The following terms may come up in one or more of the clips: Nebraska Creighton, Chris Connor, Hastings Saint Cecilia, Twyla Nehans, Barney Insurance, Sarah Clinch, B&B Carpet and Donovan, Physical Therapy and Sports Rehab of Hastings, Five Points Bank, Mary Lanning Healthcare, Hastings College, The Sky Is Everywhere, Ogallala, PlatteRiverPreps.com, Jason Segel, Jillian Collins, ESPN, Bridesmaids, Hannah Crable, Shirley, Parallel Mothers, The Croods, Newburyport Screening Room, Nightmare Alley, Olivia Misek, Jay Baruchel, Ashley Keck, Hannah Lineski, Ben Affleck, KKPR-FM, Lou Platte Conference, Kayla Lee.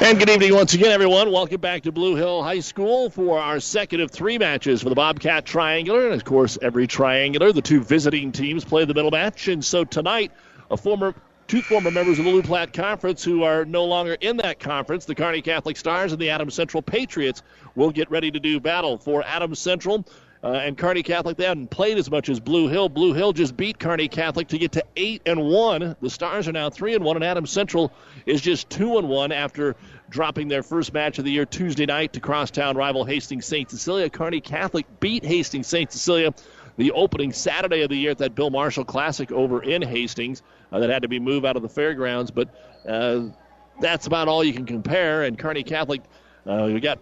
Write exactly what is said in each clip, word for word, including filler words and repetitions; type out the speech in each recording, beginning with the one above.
And good evening once again, everyone. Welcome back to Blue Hill High School for our second of three matches for the Bobcat Triangular. And, of course, every triangular, the two visiting teams play the middle match. And so tonight, a former, two former members of the Lou Platte Conference who are no longer in that conference, the Kearney Catholic Stars and the Adams Central Patriots, will get ready to do battle for Adams Central. Uh, and Kearney Catholic, they haven't played as much as Blue Hill. Blue Hill just beat Kearney Catholic to get to eight and one. The Stars are now three and one, and Adams Central is just two and one after dropping their first match of the year Tuesday night to crosstown rival Hastings Saint Cecilia. Kearney Catholic beat Hastings Saint Cecilia the opening Saturday of the year at that Bill Marshall Classic over in Hastings. Uh, that had to be moved out of the fairgrounds, but uh, that's about all you can compare. And Kearney Catholic, uh, we got...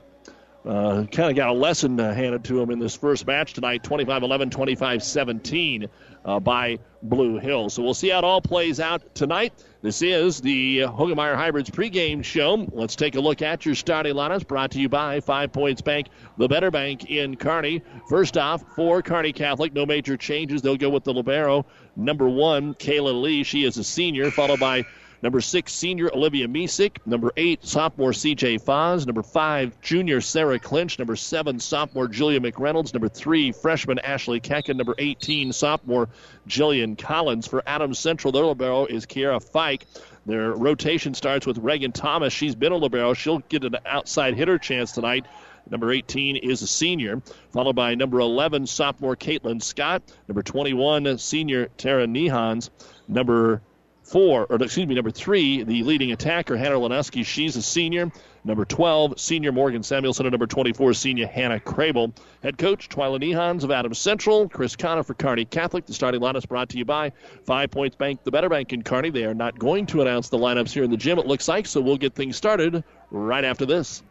Uh, kind of got a lesson uh, handed to him in this first match tonight, twenty-five eleven, twenty-five seventeen uh, by Blue Hill. So we'll see how it all plays out tonight. This is the uh, Hoegemeyer Hybrids pregame show. Let's take a look at your starting lineups, brought to you by Five Points Bank, the better bank in Kearney. First off, for Kearney Catholic, no major changes. They'll go with the libero, number one, Kayla Lee. She is a senior, followed by number six, senior Olivia Misick. Number eight, sophomore C J Foz. Number five, junior Sarah Clinch. Number seven, sophomore Julia McReynolds. Number three, freshman Ashley Keck. And number eighteen, sophomore Jillian Collins. For Adams Central, their libero is Kiara Fike. Their rotation starts with Reagan Thomas. She's been a libero. She'll get an outside hitter chance tonight. Number eighteen is a senior, followed by number eleven, sophomore Caitlin Scott. Number twenty-one, senior Tara Nehans. Number Four, or excuse me, number three, the leading attacker, Hannah Lineski. She's a senior. Number twelve, senior Morgan Samuelson. And number twenty-four, senior Hannah Crable. Head coach, Twyla Nehans of Adams Central. Chris Connor for Kearney Catholic. The starting lineup is brought to you by Five Points Bank, the better bank in Kearney. They are not going to announce the lineups here in the gym, it looks like, so we'll get things started right after this.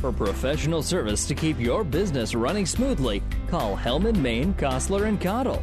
For professional service to keep your business running smoothly, call Hellman, Mein, Kostler, and Cottle.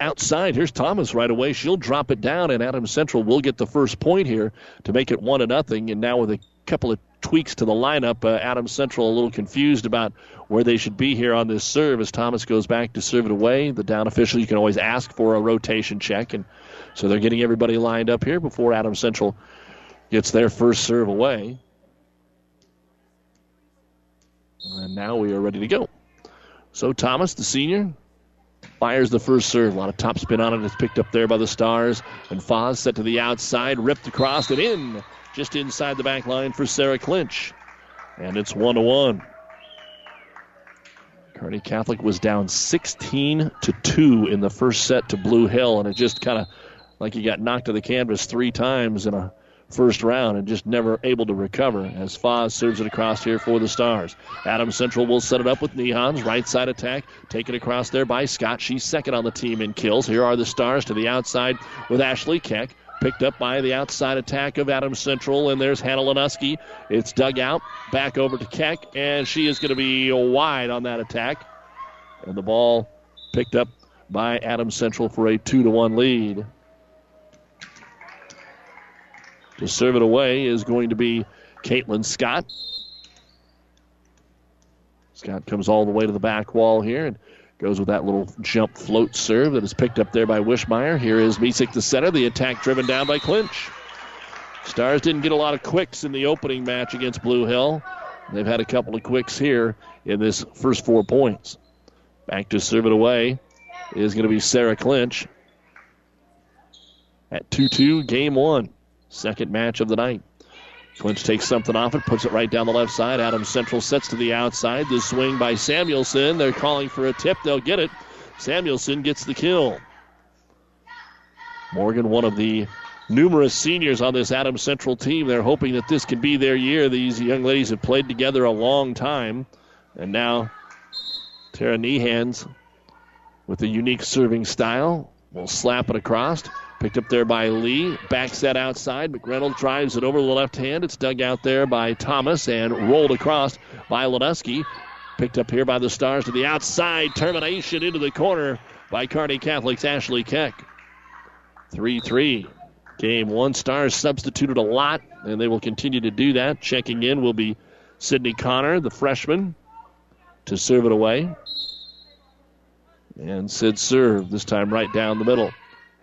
outside, here's Thomas right away. She'll drop it down, and Adams Central will get the first point here to make it one to nothing. And now with a couple of tweaks to the lineup, uh, Adams Central a little confused about where they should be here on this serve as Thomas goes back to serve it away. The down official, you can always ask for a rotation check. And so they're getting everybody lined up here before Adams Central gets their first serve away. And now we are ready to go. So Thomas, the senior, fires the first serve. A lot of top spin on it. It's picked up there by the Stars. And Foz set to the outside, ripped across and in. Just inside the back line for Sarah Clinch. And it's one to one. Kearney Catholic was down sixteen to two in the first set to Blue Hill. And it just kind of like he got knocked to the canvas three times in a first round and just never able to recover as Foz serves it across here for the Stars. Adams Central will set it up with Nehans, right side attack, taken across there by Scott. She's second on the team in kills. Here are the Stars to the outside with Ashley Keck, picked up by the outside attack of Adams Central, and there's Hannah Lineski. It's dug out, back over to Keck, and she is going to be wide on that attack. And the ball picked up by Adams Central for a two to one lead. To serve it away is going to be Caitlin Scott. Scott comes all the way to the back wall here and goes with that little jump float serve that is picked up there by Wishmeyer. Here is Misick the center. The attack driven down by Clinch. Stars didn't get a lot of quicks in the opening match against Blue Hill. They've had a couple of quicks here in this first four points. Back to serve it away is going to be Sarah Clinch. At two two, game one. Second match of the night. Quinch takes something off it, puts it right down the left side. Adams Central sets to the outside. The swing by Samuelson. They're calling for a tip. They'll get it. Samuelson gets the kill. Morgan, one of the numerous seniors on this Adams Central team. They're hoping that this could be their year. These young ladies have played together a long time. And now Tara Nehans with a unique serving style will slap it across. Picked up there by Lee. Backs that outside. McReynolds drives it over to the left hand. It's dug out there by Thomas and rolled across by Ledeski. Picked up here by the Stars to the outside. Termination into the corner by Kearney Catholic's Ashley Keck. three three. Game one. Stars substituted a lot, and they will continue to do that. Checking in will be Sydney Connor, the freshman, to serve it away. And Sid served, this time right down the middle.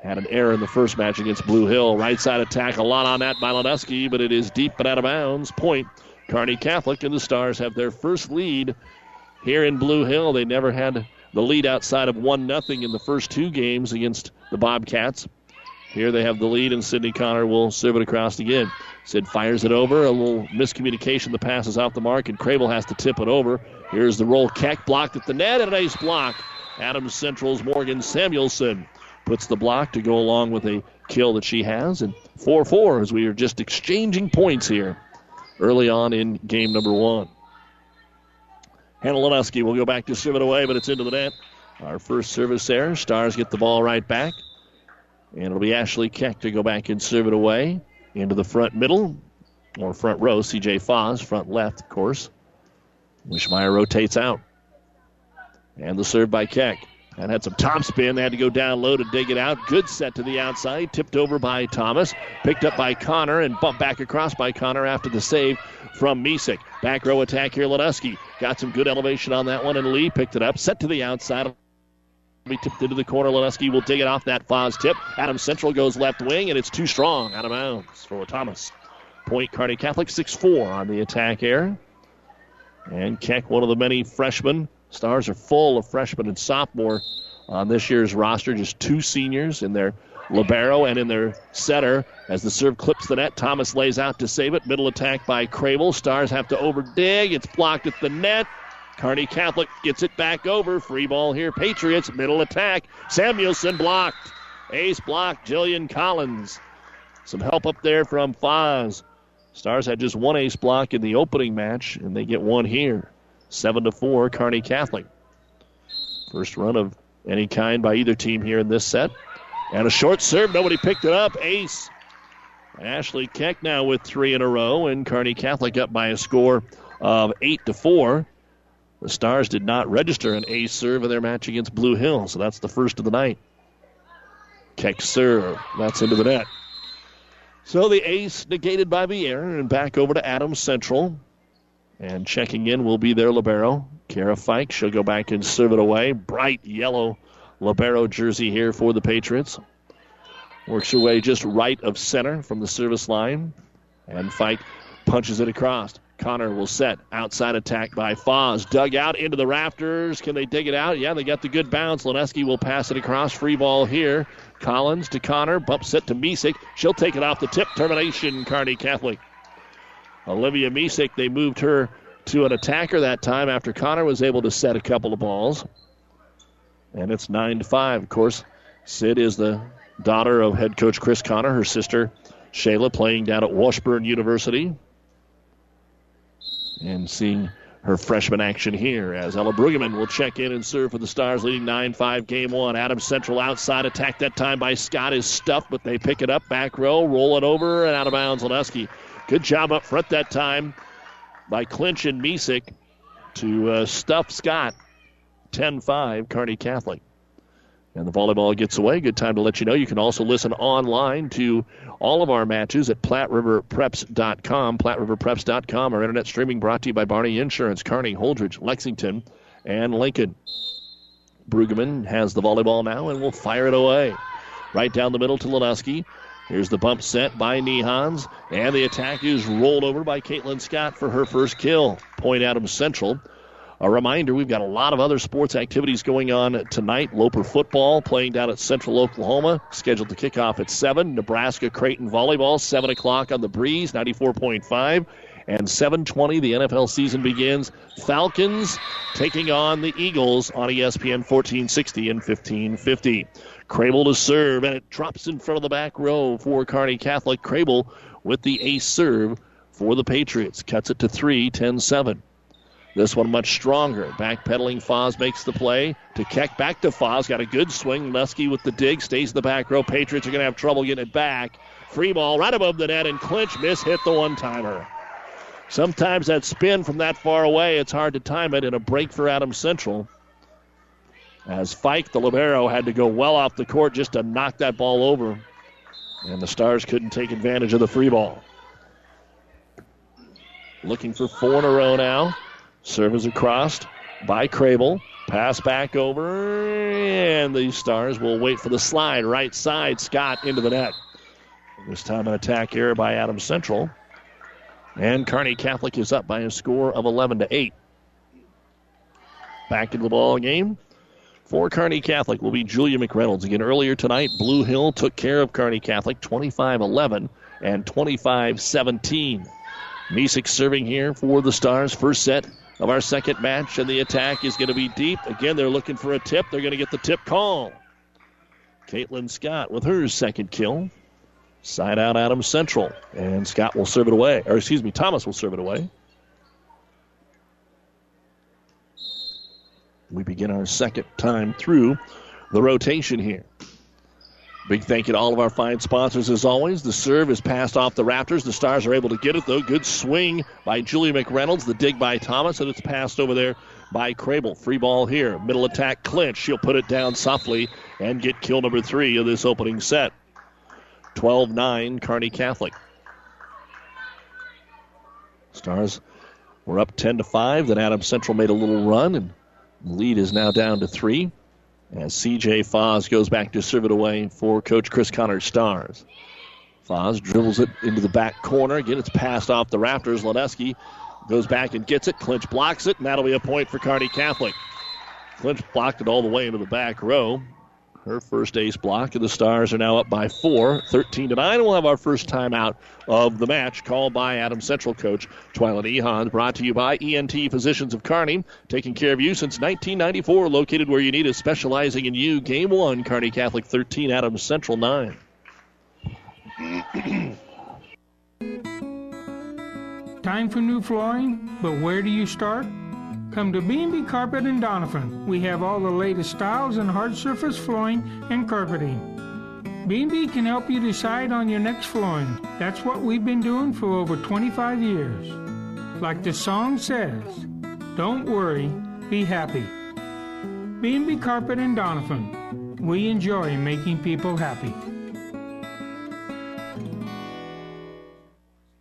Had an error in the first match against Blue Hill. Right side attack, a lot on that by Ledeski, but it is deep and out of bounds. Point, Kearney Catholic, and the Stars have their first lead here in Blue Hill. They never had the lead outside of one nothing in the first two games against the Bobcats. Here they have the lead, and Sydney Connor will serve it across again. Sid fires it over. A little miscommunication. The pass is off the mark, and Crable has to tip it over. Here's the roll. Keck blocked at the net, and a nice block. Adams Central's Morgan Samuelson puts the block to go along with a kill that she has. And four four as we are just exchanging points here early on in game number one. Hannah Ledeski will go back to serve it away, but it's into the net. Our first service error. Stars get the ball right back. And it'll be Ashley Keck to go back and serve it away into the front middle, or front row. C J. Foss, front left, of course. Wishmeyer rotates out. And the serve by Keck. And had some top spin. They had to go down low to dig it out. Good set to the outside. Tipped over by Thomas. Picked up by Connor and bumped back across by Connor after the save from Misek. Back row attack here. Ledeski got some good elevation on that one, and Lee picked it up. Set to the outside. Be tipped into the corner. Ledeski will dig it off that Foz tip. Adams Central goes left wing, and it's too strong. Out of bounds for Thomas. Point, Kearney Catholic, six four on the attack here. And Keck, one of the many freshmen. Stars are full of freshmen and sophomore on this year's roster. Just two seniors in their libero and in their setter. As the serve clips the net, Thomas lays out to save it. Middle attack by Crable. Stars have to overdig. It's blocked at the net. Kearney Catholic gets it back over. Free ball here. Patriots, middle attack. Samuelson blocked. Ace blocked. Jillian Collins. Some help up there from Foz. Stars had just one ace block in the opening match, and they get one here. seven to four, Kearney Catholic. First run of any kind by either team here in this set. And a short serve. Nobody picked it up. Ace. And Ashley Keck now with three in a row. And Kearney Catholic up by a score of eight to four. The Stars did not register an ace serve in their match against Blue Hill. So that's the first of the night. Keck serve. That's into the net. So the ace negated by the error. And back over to Adams Central. And checking in will be their libero, Kara Fike. She'll go back and serve it away. Bright yellow libero jersey here for the Patriots. Works her way just right of center from the service line. And Fike punches it across. Connor will set. Outside attack by Foz. Dug out into the rafters. Can they dig it out? Yeah, they got the good bounce. Ledeski will pass it across. Free ball here. Collins to Connor. Bump set to Misek. She'll take it off the tip. Termination, Kearney Catholic. Olivia Misek, they moved her to an attacker that time after Connor was able to set a couple of balls. And it's nine to five. Of course, Sid is the daughter of head coach Chris Connor. Her sister, Shayla, playing down at Washburn University. And seeing her freshman action here as Ella Brueggemann will check in and serve for the Stars, leading nine five game one. Adams Central outside attack that time by Scott is stuffed, but they pick it up. Back row, roll it over, and out of bounds, Ledeski. Good job up front that time by Clinch and Misek to uh, stuff Scott. ten five, Kearney Catholic. And the volleyball gets away. Good time to let you know. You can also listen online to all of our matches at Platte River Preps dot com. Platte River Preps dot com. Our internet streaming brought to you by Barney Insurance, Kearney, Holdridge, Lexington, and Lincoln. Brueggemann has the volleyball now and will fire it away. Right down the middle to Ledeski. Here's the bump set by Nehans, and the attack is rolled over by Caitlin Scott for her first kill. Point Adams Central a reminder, we've got a lot of other sports activities going on tonight. Loper football playing down at Central Oklahoma, scheduled to kick off at seven. Nebraska Creighton volleyball, seven o'clock on the Breeze, ninety-four point five. And seven twenty, the N F L season begins. Falcons taking on the Eagles on E S P N fourteen sixty and fifteen fifty. Crable to serve, and it drops in front of the back row for Kearney Catholic. Crable with the ace serve for the Patriots. Cuts it to three, ten seven. This one much stronger. Backpedaling Foz makes the play to Keck. Back to Foz. Got a good swing. Muskie with the dig. Stays in the back row. Patriots are going to have trouble getting it back. Free ball right above the net, and Clinch miss hit the one-timer. Sometimes that spin from that far away, it's hard to time it, and a break for Adams Central. As Fike, the libero, had to go well off the court just to knock that ball over. And the Stars couldn't take advantage of the free ball. Looking for four in a row now. Service across by Crable. Pass back over, and the Stars will wait for the slide. Right side, Scott into the net. This time an attack error by Adams Central. And Kearney Catholic is up by a score of eleven to eight. Back into the ball game for Kearney Catholic will be Julia McReynolds. Again, earlier tonight, Blue Hill took care of Kearney Catholic twenty-five eleven and twenty-five seventeen. Misek serving here for the Stars. First set of our second match, and the attack is going to be deep. Again, they're looking for a tip. They're going to get the tip call. Caitlin Scott with her second kill. Side out Adams Central, and Scott will serve it away. Or excuse me, Thomas will serve it away. We begin our second time through the rotation here. Big thank you to all of our fine sponsors as always. The serve is passed off the Raptors. The Stars are able to get it, though. Good swing by Julia McReynolds. The dig by Thomas, and it's passed over there by Crable. Free ball here. Middle attack Clinch. She'll put it down softly and get kill number three of this opening set. twelve nine, Kearney Catholic. Stars were up ten to five. Then Adams Central made a little run, and the lead is now down to three. As C J Foz goes back to serve it away for Coach Chris Connor's Stars. Foz dribbles it into the back corner. Again, it's passed off the Raptors. Ledeski goes back and gets it. Clinch blocks it, and that'll be a point for Kearney Catholic. Clinch blocked it all the way into the back row. Her first ace block, and the Stars are now up by four, thirteen to nine. We'll have our first timeout of the match called by Adams Central coach Twylan Ehans. Brought to you by E N T Physicians of Kearney, taking care of you since nineteen ninety-four, located where you need us, specializing in you. Game one, Kearney Catholic thirteen, Adams Central nine. Time for new flooring, but where do you start? Come to B and B Carpet and Donovan. We have all the latest styles in hard surface flooring and carpeting. B and B can help you decide on your next flooring. That's what we've been doing for over twenty-five years. Like the song says, don't worry, be happy. B and B Carpet and Donovan. We enjoy making people happy.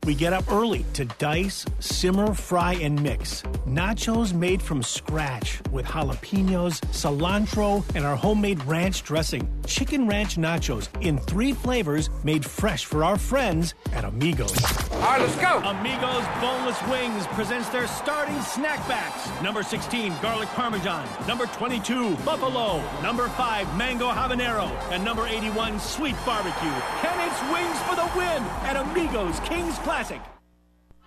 We get up early to dice, simmer, fry, and mix. Nachos made from scratch with jalapenos, cilantro, and our homemade ranch dressing. Chicken ranch nachos in three flavors made fresh for our friends at Amigos. All right, let's go. Amigos Boneless Wings presents their starting snack packs. Number sixteen, garlic parmesan. Number twenty-two, buffalo. Number five, mango habanero. And number eighty-one, sweet barbecue. And it's wings for the win at Amigos King's Classic.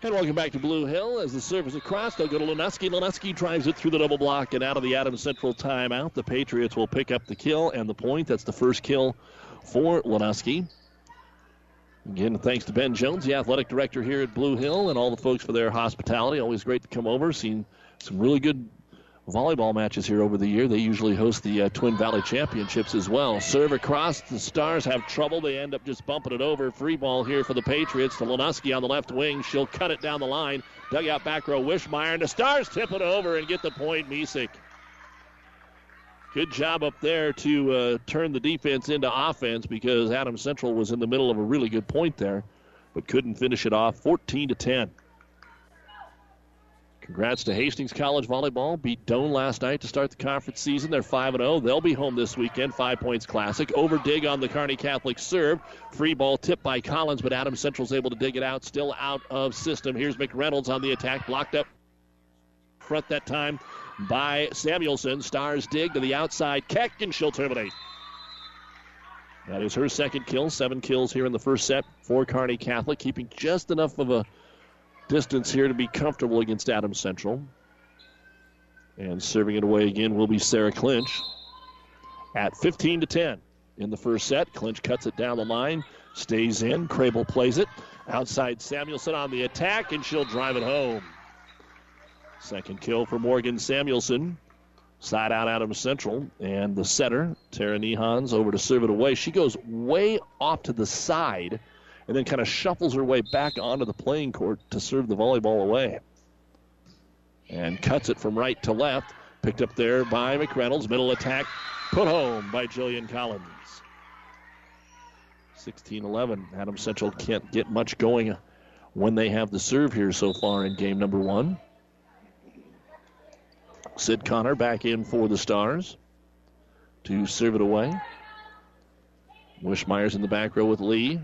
And welcome back to Blue Hill. As the serve is across, they'll go to Leneski. Leneski drives it through the double block and out of the Adams Central timeout. The Patriots will pick up the kill and the point. That's the first kill for Leneski. Again, thanks to Ben Jones, the athletic director here at Blue Hill, and all the folks for their hospitality. Always great to come over. Seen some really good volleyball matches here over the year. They usually host the uh, Twin Valley Championships as well. Serve across. The Stars have trouble. They end up just bumping it over. Free ball here for the Patriots to Leneski on the left wing. She'll cut it down the line. Dugout back row, Wishmeyer. And the Stars tip it over and get the point, Misek. Good job up there to uh, turn the defense into offense, because Adams Central was in the middle of a really good point there, but couldn't finish it off. fourteen to ten. Congrats to Hastings College Volleyball. Beat Doane last night to start the conference season. They're five and oh. They'll be home this weekend. Five Points Classic. Overdig on the Kearney Catholic serve. Free ball tipped by Collins, but Adams Central's able to dig it out. Still out of system. Here's McReynolds on the attack. Blocked up front that time by Samuelson. Stars dig to the outside kick, and she'll terminate. That is her second kill. Seven kills here in the first set for Kearney Catholic, keeping just enough of a distance here to be comfortable against Adams Central. And serving it away again will be Sarah Clinch at fifteen to ten. In the first set, Clinch cuts it down the line, stays in. Crable plays it. Outside Samuelson on the attack, and she'll drive it home. Second kill for Morgan Samuelson. Side out Adams Central, and the setter, Tara Nehans, over to serve it away. She goes way off to the side and then kind of shuffles her way back onto the playing court to serve the volleyball away. And cuts it from right to left. Picked up there by McReynolds. Middle attack put home by Jillian Collins. sixteen eleven. Adams Central can't get much going when they have the serve here so far in game number one. Sid Connor back in for the Stars to serve it away. Wishmeyer's in the back row with Lee.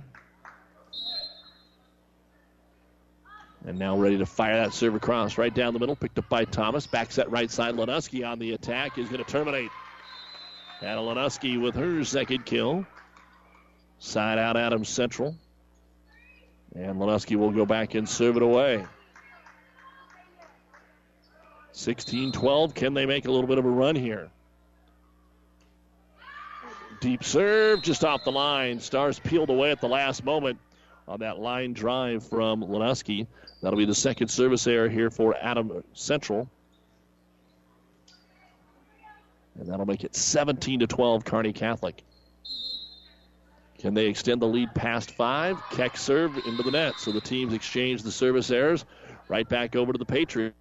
And now ready to fire that serve across right down the middle. Picked up by Thomas. Back set right side. Lenuski on the attack is going to terminate. Anna Lenuski with her second kill. Side out Adams Central. And Lenuski will go back and serve it away. sixteen twelve. Can they make a little bit of a run here? Deep serve just off the line. Stars peeled away at the last moment on that line drive from Lenuski. That'll be the second service error here for Adams Central. And that'll make it seventeen to twelve, Kearney Catholic. Can they extend the lead past five? Keck serve into the net. So the teams exchange the service errors. Right back over to the Patriots.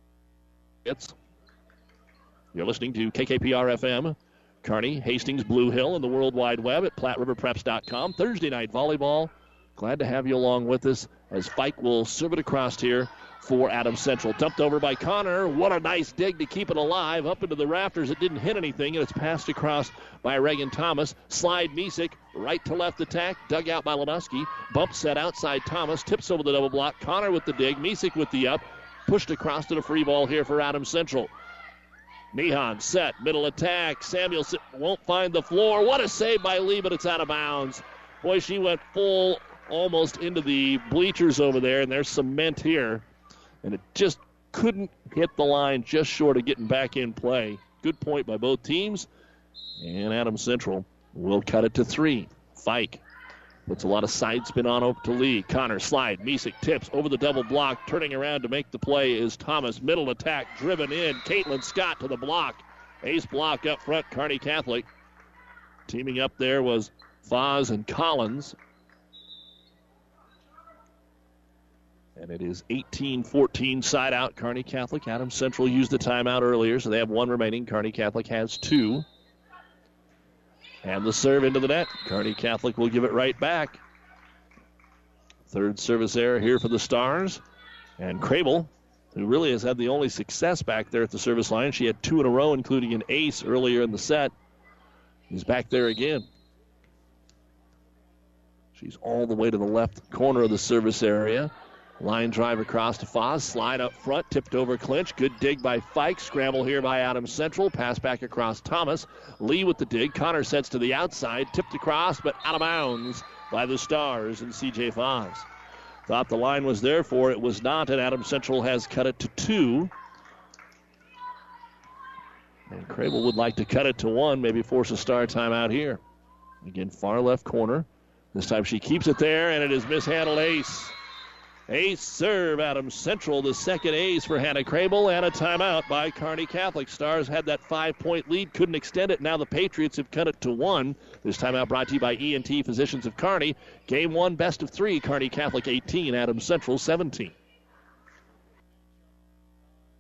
You're listening to K K P R F M, Kearney, Hastings, Blue Hill, and the World Wide Web at Platte River Preps dot com. Thursday night volleyball. Glad to have you along with us as Fike will serve it across here for Adams Central. Dumped over by Connor. What a nice dig to keep it alive. Up into the rafters. It didn't hit anything, and it's passed across by Reagan Thomas. Slide Misek, right to left attack. Dug out by Lenuski. Bump set outside Thomas. Tips over the double block. Connor with the dig. Misek with the up. Pushed across to the free ball here for Adams Central. Nihon set, middle attack. Samuelson won't find the floor. What a save by Lee, but it's out of bounds. Boy, she went full almost into the bleachers over there, and there's cement here. And it just couldn't hit the line, just short of getting back in play. Good point by both teams. And Adams Central will cut it to three. Fike puts a lot of side spin on up to Lee. Connor slide. Misek tips over the double block. Turning around to make the play is Thomas. Middle attack driven in. Caitlin Scott to the block. Ace block up front, Kearney Catholic. Teaming up there was Foz and Collins. And it is eighteen fourteen side out, Kearney Catholic. Adams Central used the timeout earlier, so they have one remaining. Kearney Catholic has two. And the serve into the net. Kearney Catholic will give it right back. Third service error here for the Stars. And Crable, who really has had the only success back there at the service line. She had two in a row, including an ace earlier in the set. He's back there again. She's all the way to the left corner of the service area. Line drive across to Foz. Slide up front. Tipped over Clinch. Good dig by Fike. Scramble here by Adams Central. Pass back across Thomas. Lee with the dig. Connor sets to the outside. Tipped across, but out of bounds by the Stars and C J Foz. Thought the line was there for it. Was not, and Adams Central has cut it to two. And Crable would like to cut it to one, maybe force a Star timeout here. Again, far left corner. This time she keeps it there, and it is mishandled. Ace. Ace serve, Adams Central, the second ace for Hannah Crable, and a timeout by Kearney Catholic. Stars had that five-point lead, couldn't extend it. Now the Patriots have cut it to one. This timeout brought to you by E N T Physicians of Kearney. Game one, best of three, Kearney Catholic eighteen, Adams Central seventeen.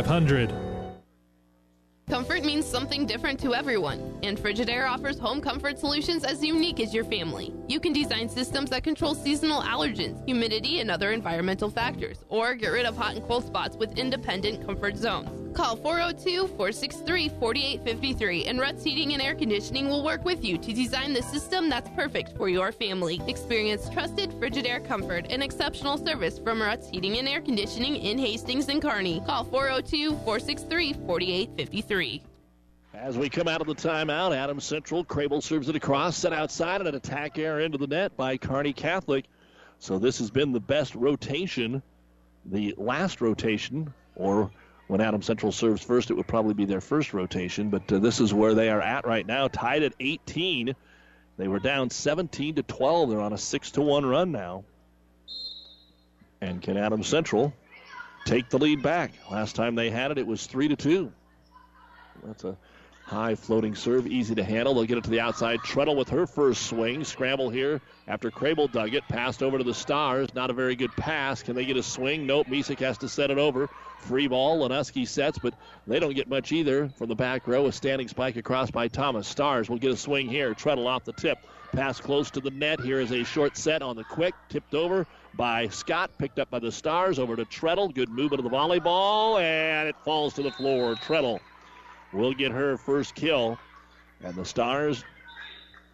zero zero. Comfort means something different to everyone, and Frigidaire offers home comfort solutions as unique as your family. You can design systems that control seasonal allergens, humidity, and other environmental factors, or get rid of hot and cold spots with independent comfort zones. Call four oh two, four six three, four eight five three, and Rutt's Heating and Air Conditioning will work with you to design the system that's perfect for your family. Experience trusted Frigidaire comfort and exceptional service from Rutt's Heating and Air Conditioning in Hastings and Kearney. Call four oh two, four six three, four eight five three. As we come out of the timeout, Adams Central, Crable serves it across, set outside, and an attack error into the net by Kearney Catholic. So this has been the best rotation, the last rotation, or when Adams Central serves first, it would probably be their first rotation, but uh, this is where they are at right now, tied at eighteen. They were down seventeen to twelve. They're on a six to one run now. And can Adams Central take the lead back? Last time they had it, it was three to two. That's a high floating serve, easy to handle. They'll get it to the outside. Treadle with her first swing. Scramble here after Crable dug it. Passed over to the Stars. Not a very good pass. Can they get a swing? Nope. Misek has to set it over. Free ball, Lenuski sets, but they don't get much either from the back row. A standing spike across by Thomas. Stars will get a swing here. Treadle off the tip. Pass close to the net. Here is a short set on the quick. Tipped over by Scott. Picked up by the Stars. Over to Treadle. Good movement of the volleyball, and it falls to the floor. Treadle will get her first kill. And the Stars,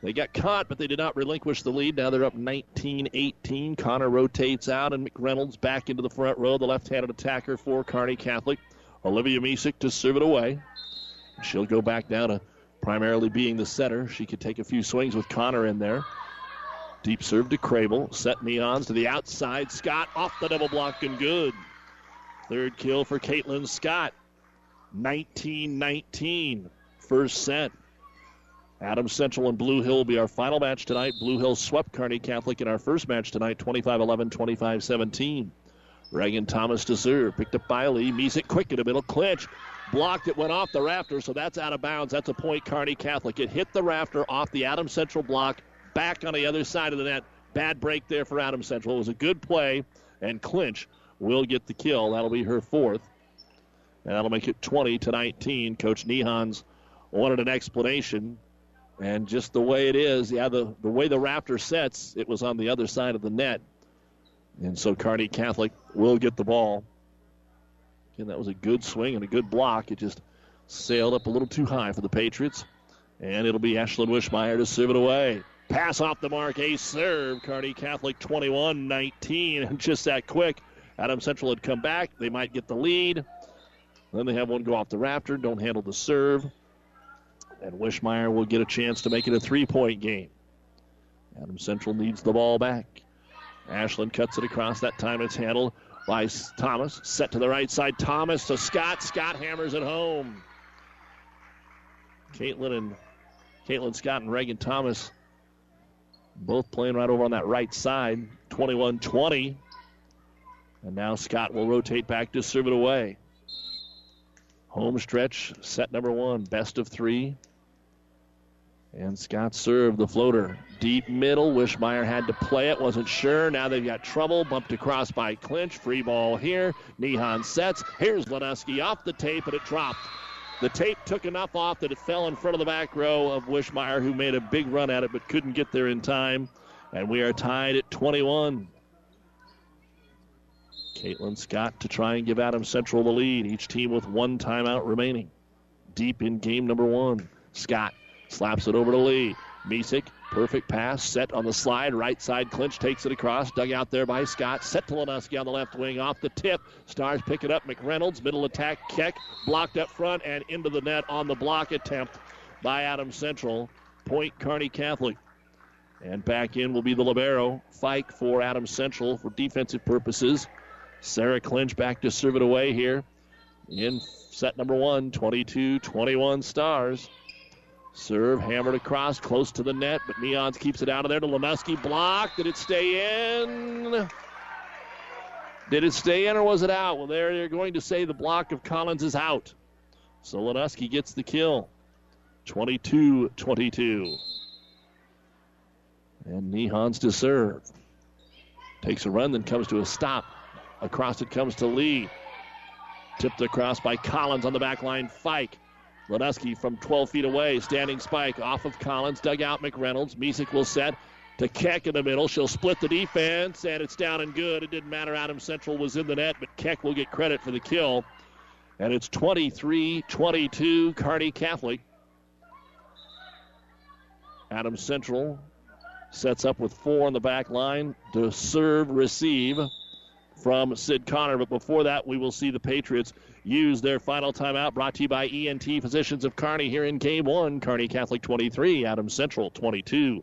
they got caught, but they did not relinquish the lead. Now they're up nineteen eighteen. Connor rotates out, and McReynolds back into the front row, the left-handed attacker for Kearney Catholic. Olivia Misek to serve it away. She'll go back down to primarily being the setter. She could take a few swings with Connor in there. Deep serve to Crable. Set Neons to the outside. Scott off the double block and good. Third kill for Caitlin Scott. nineteen nineteen. First set. Adams Central and Blue Hill will be our final match tonight. Blue Hill swept Kearney Catholic in our first match tonight, twenty-five eleven, twenty-five seventeen. Reagan Thomas to serve. Picked up by Lee. Misek quick in the middle. Clinch. Blocked. It went off the rafter, so that's out of bounds. That's a point, Kearney Catholic. It hit the rafter off the Adams Central block. Back on the other side of the net. Bad break there for Adams Central. It was a good play, and Clinch will get the kill. That'll be her fourth. And that'll make it twenty to nineteen. Coach Nehans wanted an explanation. And just the way it is, yeah, the, the way the rafter sets, it was on the other side of the net. And so Kearney Catholic will get the ball. Again, that was a good swing and a good block. It just sailed up a little too high for the Patriots. And it'll be Ashlyn Wishmeyer to serve it away. Pass off the mark, a serve. Kearney Catholic twenty-one nineteen. And just that quick, Adams Central had come back. They might get the lead. Then they have one go off the rafter, don't handle the serve. And Wishmeyer will get a chance to make it a three-point game. Adams Central needs the ball back. Ashland cuts it across. That time it's handled by Thomas. Set to the right side. Thomas to Scott. Scott hammers it home. Caitlin and Caitlin Scott and Reagan Thomas both playing right over on that right side. twenty-one twenty. And now Scott will rotate back to serve it away. Home stretch, set number one, best of three. And Scott served the floater. Deep middle, Wishmeyer had to play it, wasn't sure. Now they've got trouble, bumped across by Clinch. Free ball here, Nihon sets. Here's Lenuski off the tape, and it dropped. The tape took enough off that it fell in front of the back row of Wishmeyer, who made a big run at it but couldn't get there in time. And we are tied at twenty-one. Caitlin Scott to try and give Adams Central the lead. Each team with one timeout remaining. Deep in game number one. Scott slaps it over to Lee. Misek, perfect pass, set on the slide. Right side, Clinch takes it across. Dug out there by Scott. Set to Lenuski on the left wing. Off the tip. Stars pick it up. McReynolds, middle attack. Keck blocked up front and into the net on the block attempt by Adams Central. Point, Kearney Catholic. And back in will be the libero. Fike for Adams Central for defensive purposes. Sarah Clinch back to serve it away here in set number one, twenty-two twenty-one Stars. Serve, hammered across, close to the net, but Neons keeps it out of there to Lenuski. Block. Did it stay in? Did it stay in or was it out? Well, they're, they're going to say the block of Collins is out. So Lenuski gets the kill, twenty-two twenty-two. And Neons to serve. Takes a run, then comes to a stop. Across it comes to Lee. Tipped across by Collins on the back line. Fike Ledeski from twelve feet away, standing spike off of Collins, dug out McReynolds. Misek will set to Keck in the middle. She'll split the defense, and it's down and good. It didn't matter. Adams Central was in the net, but Keck will get credit for the kill. And it's twenty-three twenty-two, Kearney Catholic. Adams Central sets up with four on the back line to serve, receive from Sid Connor. But before that, we will see the Patriots use their final timeout, brought to you by E N T Physicians of Kearney here in game one. Kearney Catholic twenty-three, Adams Central twenty-two.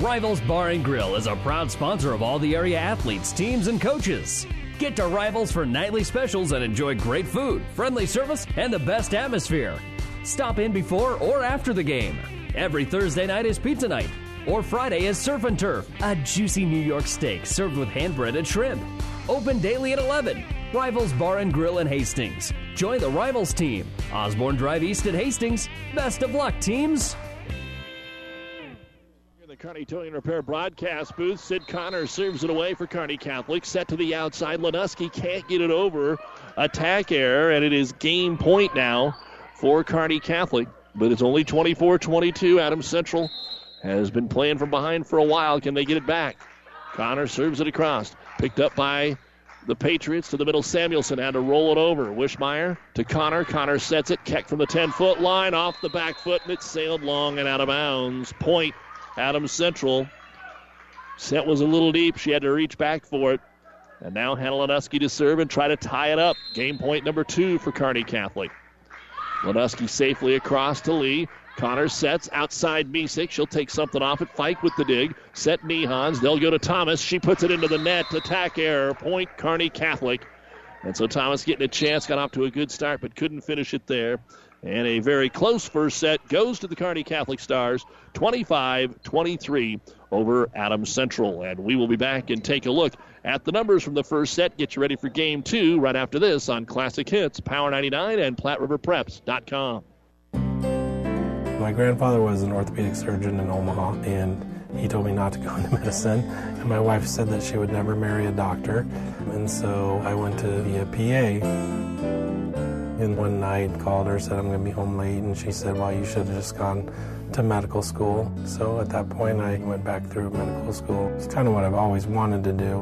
Rivals Bar and Grill is a proud sponsor of all the area athletes, teams, and coaches. Get to Rivals for nightly specials and enjoy great food, friendly service, and the best atmosphere. Stop in before or after the game. Every Thursday night is pizza night, or Friday is surf and turf, a juicy New York steak served with hand-breaded shrimp. Open daily at eleven. Rivals Bar and Grill in Hastings. Join the Rivals team. Osborne Drive East at Hastings. Best of luck, teams. Kearney Towing and Repair broadcast booth. Sid Connor serves it away for Kearney Catholic. Set to the outside. Ledeski can't get it over. Attack error, and it is game point now for Kearney Catholic. But it's only twenty-four twenty-two. Adams Central has been playing from behind for a while. Can they get it back? Connor serves it across. Picked up by the Patriots to the middle. Samuelson had to roll it over. Wishmeyer to Connor. Connor sets it. Keck from the ten-foot line off the back foot, and it sailed long and out of bounds. Point. Adams Central. Set was a little deep. She had to reach back for it. And now Hannah Ledeski to serve and try to tie it up. Game point number two for Kearney Catholic. Ledeski safely across to Lee. Connor sets outside Misek. She'll take something off it. Fike with the dig. Set Nehans. They'll go to Thomas. She puts it into the net. Attack error. Point Kearney Catholic. And so Thomas getting a chance. Got off to a good start but couldn't finish it there. And a very close first set goes to the Kearney Catholic Stars, twenty-five twenty-three over Adams Central. And we will be back and take a look at the numbers from the first set. Get you ready for game two right after this on Classic Hits, Power ninety-nine, and Platte River Preps dot com. My grandfather was an orthopedic surgeon in Omaha, and he told me not to go into medicine. And my wife said that she would never marry a doctor, and so I went to be a P A. And one night called her, said I'm going to be home late, and she said, well, you should have just gone to medical school. So at that point, I went back through medical school. It's kind of what I've always wanted to do.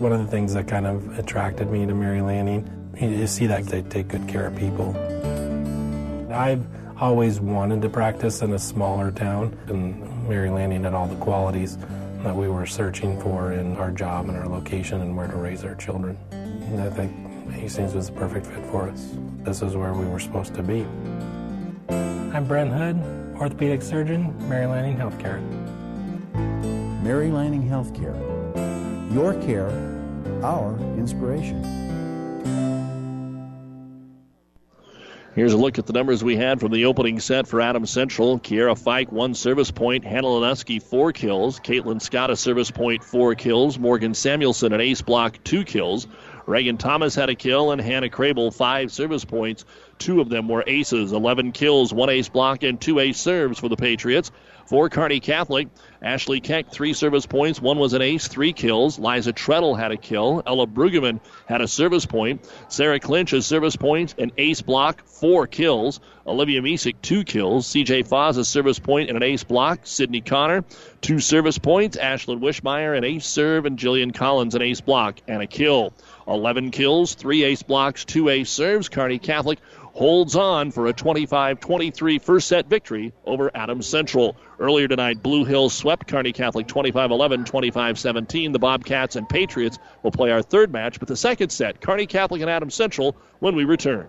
One of the things that kind of attracted me to Mary Lanning, you see that they take good care of people. I've always wanted to practice in a smaller town, and Mary Lanning had all the qualities that we were searching for in our job and our location and where to raise our children. And I think Hastings was the perfect fit for us. This is where we were supposed to be. I'm Brent Hood, orthopedic surgeon, Mary Lanning Healthcare. Mary Lanning Healthcare. Your care, our inspiration. Here's a look at the numbers we had from the opening set for Adams Central. Kiara Fike, one service point. Hannah Ledeski, four kills. Caitlin Scott, a service point, four kills. Morgan Samuelson, an ace block, two kills. Reagan Thomas had a kill, and Hannah Crable, five service points. Two of them were aces, eleven kills, one ace block, and two ace serves for the Patriots. For Kearney Catholic, Ashley Keck, three service points. One was an ace, three kills. Liza Treadle had a kill. Ella Brueggemann had a service point. Sarah Clinch, a service point, an ace block, four kills. Olivia Misek, two kills. C J Foss, a service point and an ace block. Sydney Connor, two service points. Ashlyn Wishmeyer, an ace serve. And Jillian Collins, an ace block and a kill. eleven kills, three ace blocks, two ace serves. Kearney Catholic holds on for a twenty-five twenty-three first set victory over Adams Central. Earlier tonight, Blue Hill swept Kearney Catholic twenty-five eleven, twenty-five seventeen. The Bobcats and Patriots will play our third match, but the second set, Kearney Catholic and Adams Central, when we return.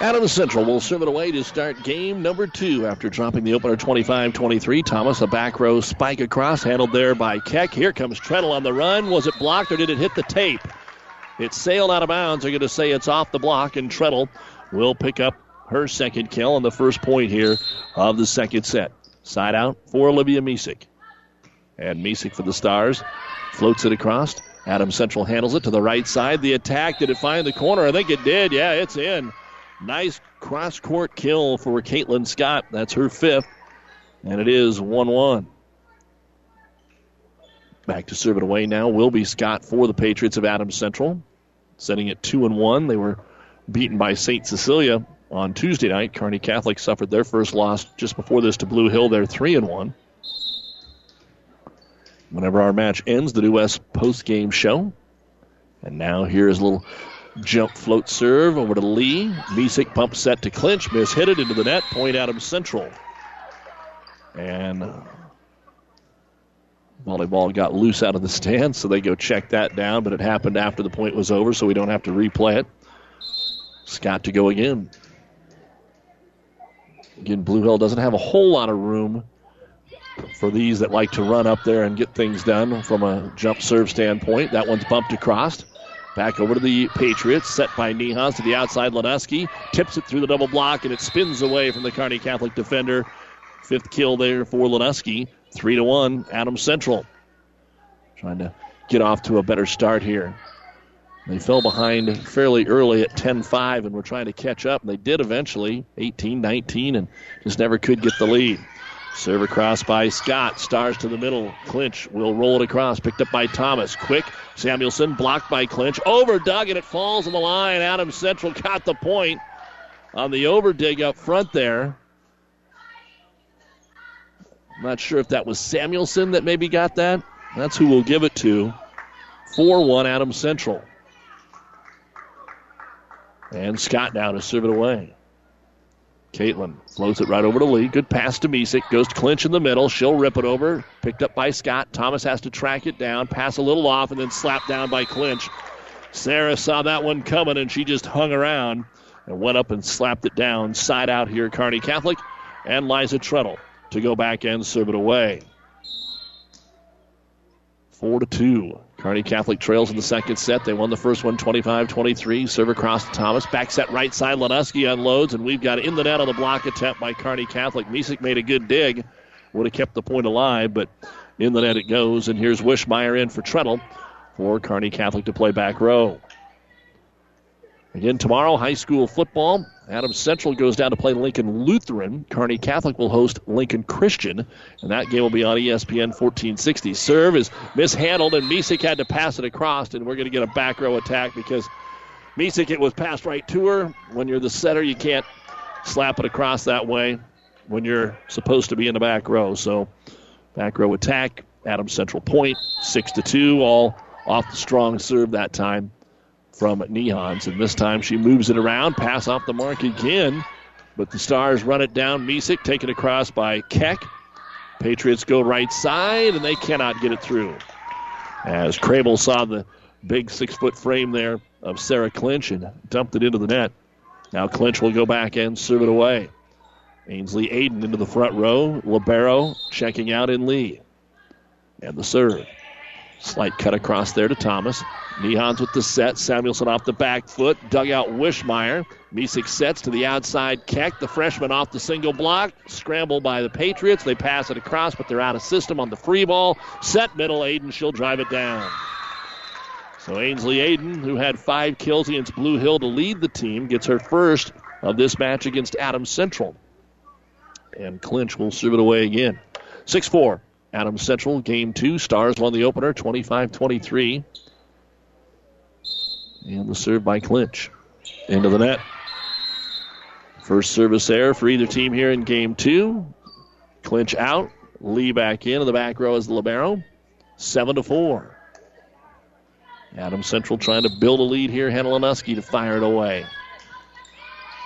Adams Central will serve it away to start game number two after dropping the opener twenty-five twenty-three. Thomas, a back row spike across, handled there by Keck. Here comes Treadle on the run. Was it blocked or did it hit the tape? It sailed out of bounds. They're going to say it's off the block, and Treadle will pick up her second kill on the first point here of the second set. Side out for Olivia Misek. And Misek for the Stars floats it across. Adams Central handles it to the right side. The attack, did it find the corner? I think it did. Yeah, it's in. Nice cross-court kill for Caitlin Scott. That's her fifth, and it is one one. Back to serve it away now will be Scott for the Patriots of Adams Central, setting it two and one. They were beaten by Saint Cecilia on Tuesday night. Kearney Catholic suffered their first loss just before this to Blue Hill. They're three and one. Whenever our match ends, the New West postgame show. And now here's a little jump float serve over to Lee. Misek pump set to clinch. Miss hit it into the net. Point Adams Central. And volleyball got loose out of the stand, so they go check that down, but it happened after the point was over, so we don't have to replay it. Scott to go again. Again, Blue Hill doesn't have a whole lot of room for these that like to run up there and get things done from a jump serve standpoint. That one's bumped across. Back over to the Patriots, set by Nihas to the outside. Ledeski tips it through the double block, and it spins away from the Kearney Catholic defender. Fifth kill there for Ledeski. Three to one, Adams Central. Trying to get off to a better start here. They fell behind fairly early at ten five, and were trying to catch up. They did eventually, eighteen nineteen, and just never could get the lead. Serve across by Scott. Stars to the middle. Clinch will roll it across. Picked up by Thomas. Quick. Samuelson blocked by Clinch. Overdug, and it falls on the line. Adams Central got the point on the overdig up front there. I'm not sure if that was Samuelson that maybe got that. That's who we'll give it to. four one Adams Central. And Scott now to serve it away. Caitlin floats it right over to Lee. Good pass to Misek. Goes to Clinch in the middle. She'll rip it over. Picked up by Scott. Thomas has to track it down. Pass a little off and then slapped down by Clinch. Sarah saw that one coming, and she just hung around and went up and slapped it down. Side out here, Kearney Catholic. And Liza Treadle to go back and serve it away. four to two. Kearney Catholic trails in the second set. They won the first one twenty-five twenty-three. Serve across to Thomas. Back set right side. Ledeski unloads, and we've got in the net on the block attempt by Kearney Catholic. Misek made a good dig. Would have kept the point alive, but in the net it goes. And here's Wishmeyer in for Treadle for Kearney Catholic to play back row. Again, tomorrow, high school football. Adams Central goes down to play Lincoln Lutheran. Kearney Catholic will host Lincoln Christian, and that game will be on E S P N fourteen sixty. Serve is mishandled, and Misek had to pass it across, and we're going to get a back row attack because Misek, it was passed right to her. When you're the setter, you can't slap it across that way when you're supposed to be in the back row. So back row attack, Adams Central point, six to two, all off the strong serve that time from Nihans, and this time she moves it around, pass off the mark again, but the Stars run it down. Misek taken across by Keck. Patriots go right side, and they cannot get it through. As Crable saw the big six-foot frame there of Sarah Clinch and dumped it into the net. Now Clinch will go back and serve it away. Ainsley Aiden into the front row. Libero checking out in Lee. And the serve. Slight cut across there to Thomas. Nehans with the set. Samuelson off the back foot. Dug out Wishmeyer. Misek sets to the outside Keck. The freshman off the single block. Scramble by the Patriots. They pass it across, but they're out of system on the free ball. Set middle, Aiden. She'll drive it down. So Ainsley Aiden, who had five kills against Blue Hill to lead the team, gets her first of this match against Adams Central. And Clinch will serve it away again. six four. Adams Central, game two. Stars won the opener, twenty-five twenty-three. And the serve by Clinch. Into the net. First service error for either team here in game two. Clinch out. Lee back in. In the back row is the libero. seven to four. Adams Central trying to build a lead here. Hanalanuski to fire it away.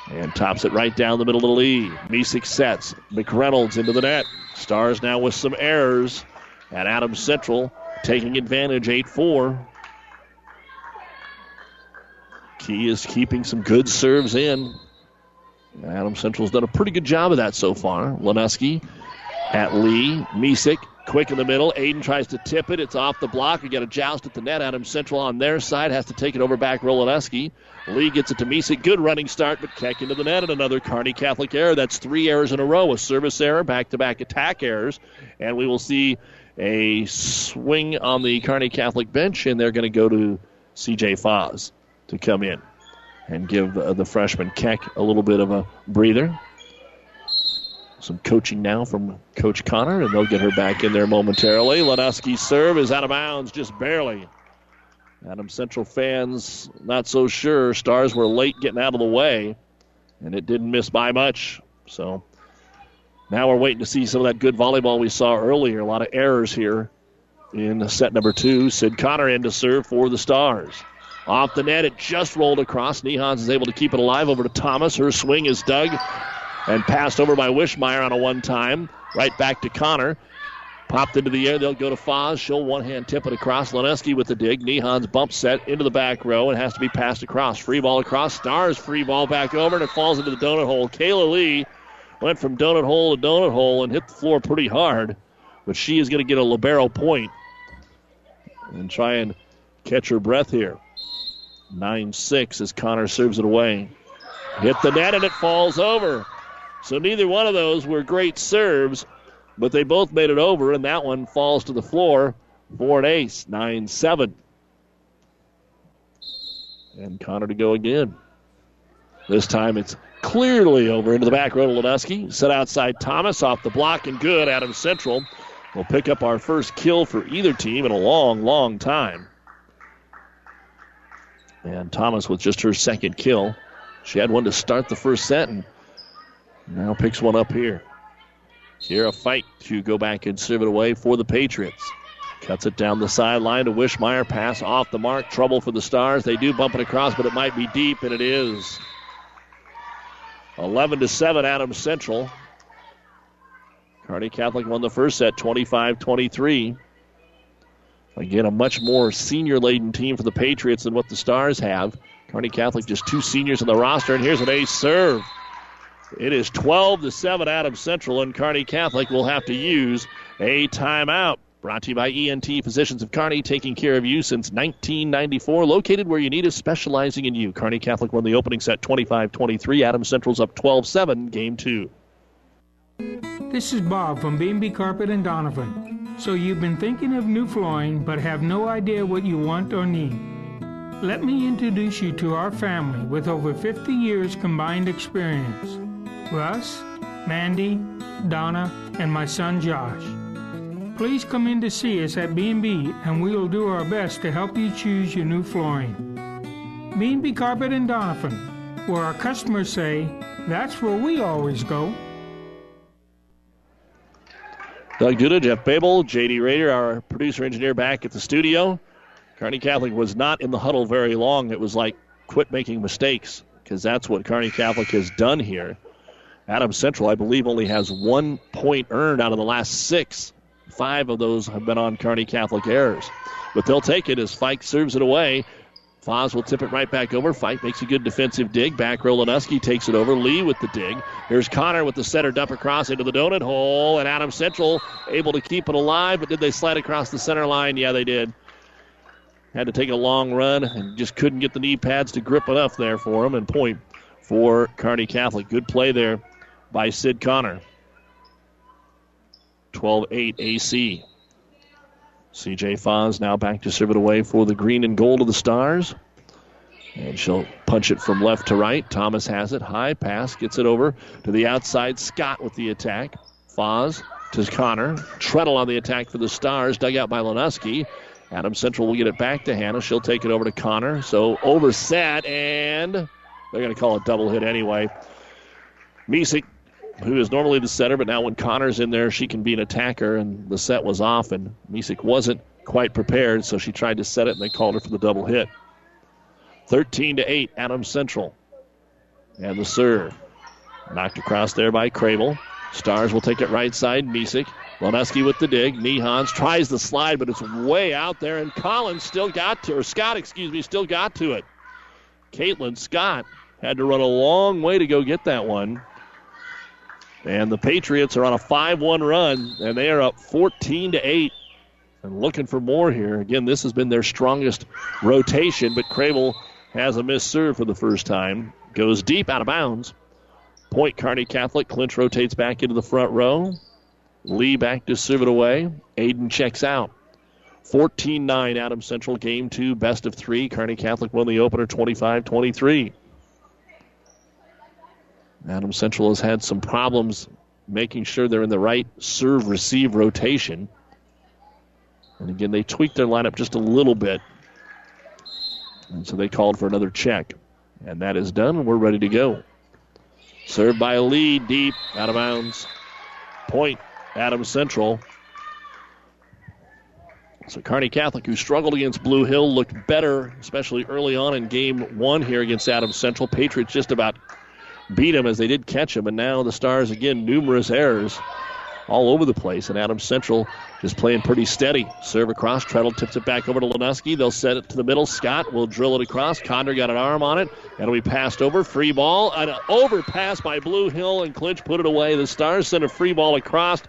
And tops it right down the middle of the lead. Misek sets. McReynolds into the net. Stars now with some errors. And Adams Central taking advantage eight four. Key is keeping some good serves in. Adams Central's done a pretty good job of that so far. Lanuski at Lee. Misek quick in the middle. Aiden tries to tip it. It's off the block. We got a joust at the net. Adams Central on their side has to take it over back. Rolaneski. Lee gets it to Misek. Good running start, but Keck into the net and another Kearney Catholic error. That's three errors in a row. A service error, back-to-back attack errors. And we will see a swing on the Kearney Catholic bench, and they're going to go to C J. Foz to come in and give uh, the freshman Keck a little bit of a breather. Some coaching now from Coach Connor, and they'll get her back in there momentarily. Lanuski's serve is out of bounds, just barely. Adams Central fans not so sure. Stars were late getting out of the way, and it didn't miss by much. So now we're waiting to see some of that good volleyball we saw earlier. A lot of errors here in set number two. Sid Connor in to serve for the Stars. Off the net, it just rolled across. Nehans is able to keep it alive over to Thomas. Her swing is dug and passed over by Wishmeyer on a one-time. Right back to Connor. Popped into the air. They'll go to Foz. She'll one-hand tip it across. Laneski with the dig. Nehans bump set into the back row. It has to be passed across. Free ball across. Stars free ball back over, and it falls into the donut hole. Kayla Lee went from donut hole to donut hole and hit the floor pretty hard. But she is going to get a libero point and try and catch her breath here. nine six as Connor serves it away. Hit the net, and it falls over. So neither one of those were great serves, but they both made it over, and that one falls to the floor for an ace, nine seven. And Connor to go again. This time it's clearly over into the back row to Lanuski. Set outside Thomas off the block and good. Adams Central will pick up our first kill for either team in a long, long time. And Thomas with just her second kill. She had one to start the first set, and now picks one up here. Here a fight to go back and serve it away for the Patriots. Cuts it down the sideline to Wishmeyer. Pass off the mark. Trouble for the Stars. They do bump it across, but it might be deep, and it is. eleven to seven, Adams Central. Kearney Catholic won the first set, twenty-five twenty-three. Again, a much more senior-laden team for the Patriots than what the Stars have. Kearney Catholic just two seniors on the roster, and here's an ace serve. It is twelve to seven Adams Central, and Kearney Catholic will have to use a timeout. Brought to you by E N T Physicians of Kearney, taking care of you since nineteen ninety-four. Located where you need us, specializing in you. Kearney Catholic won the opening set twenty-five twenty-three. Adams Central's up twelve seven, game two. This is Bob from B and B Carpet and Donovan. So you've been thinking of new flooring, but have no idea what you want or need. Let me introduce you to our family with over fifty years combined experience. Russ, Mandy, Donna, and my son Josh. Please come in to see us at B and B, and we will do our best to help you choose your new flooring. B and B Carpet and Donovan, where our customers say, that's where we always go. Doug Duda, Jeff Babel, J D Rader, our producer-engineer back at the studio. Kearney Catholic was not in the huddle very long. It was like, quit making mistakes, because that's what Kearney Catholic has done here. Adams Central, I believe, only has one point earned out of the last six. Five of those have been on Kearney Catholic errors. But they'll take it as Fike serves it away. Foz will tip it right back over. Fike makes a good defensive dig. Back row, Lanuski takes it over. Lee with the dig. Here's Connor with the setter dump across into the donut hole. And Adams Central able to keep it alive. But did they slide across the center line? Yeah, they did. Had to take a long run and just couldn't get the knee pads to grip enough there for him. And point for Kearney Catholic. Good play there by Sid Connor. twelve eight A C. C J Foz now back to serve it away for the green and gold of the Stars. And she'll punch it from left to right. Thomas has it. High pass. Gets it over to the outside. Scott with the attack. Foz to Connor. Treadle on the attack for the Stars. Dug out by Lenoski. Adams Central will get it back to Hannah. She'll take it over to Connor. So overset, and they're going to call a double hit anyway. Misek, who is normally the setter, but now when Connor's in there, she can be an attacker, and the set was off, and Misek wasn't quite prepared, so she tried to set it, and they called her for the double hit. thirteen to eight, Adams Central. And the serve. Knocked across there by Crable. Stars will take it right side. Misek. Loneski with the dig. Nehans tries the slide, but it's way out there, and Collins still got to, or Scott, excuse me, still got to it. Caitlin Scott had to run a long way to go get that one. And the Patriots are on a five one run, and they are up fourteen to eight. And looking for more here. Again, this has been their strongest rotation, but Crable has a missed serve for the first time. Goes deep out of bounds. Point Kearney Catholic. Clinch rotates back into the front row. Lee back to serve it away. Aiden checks out. fourteen nine, Adams Central. Game two, best of three. Kearney Catholic won the opener twenty-five twenty-three. Adams Central has had some problems making sure they're in the right serve-receive rotation. And again, they tweaked their lineup just a little bit. And so they called for another check. And that is done, and we're ready to go. Served by Lee, deep, out of bounds. Point, Adams Central. So Kearney Catholic, who struggled against Blue Hill, looked better, especially early on in game one here against Adams Central. Patriots just about beat them as they did catch him, and now the Stars, again, numerous errors all over the place, and Adams Central just playing pretty steady. Serve across, Treadle tips it back over to Lenoski. They'll set it to the middle. Scott will drill it across. Condor got an arm on it. That'll be passed over. Free ball. An overpass by Blue Hill, and Clinch put it away. The Stars sent a free ball across.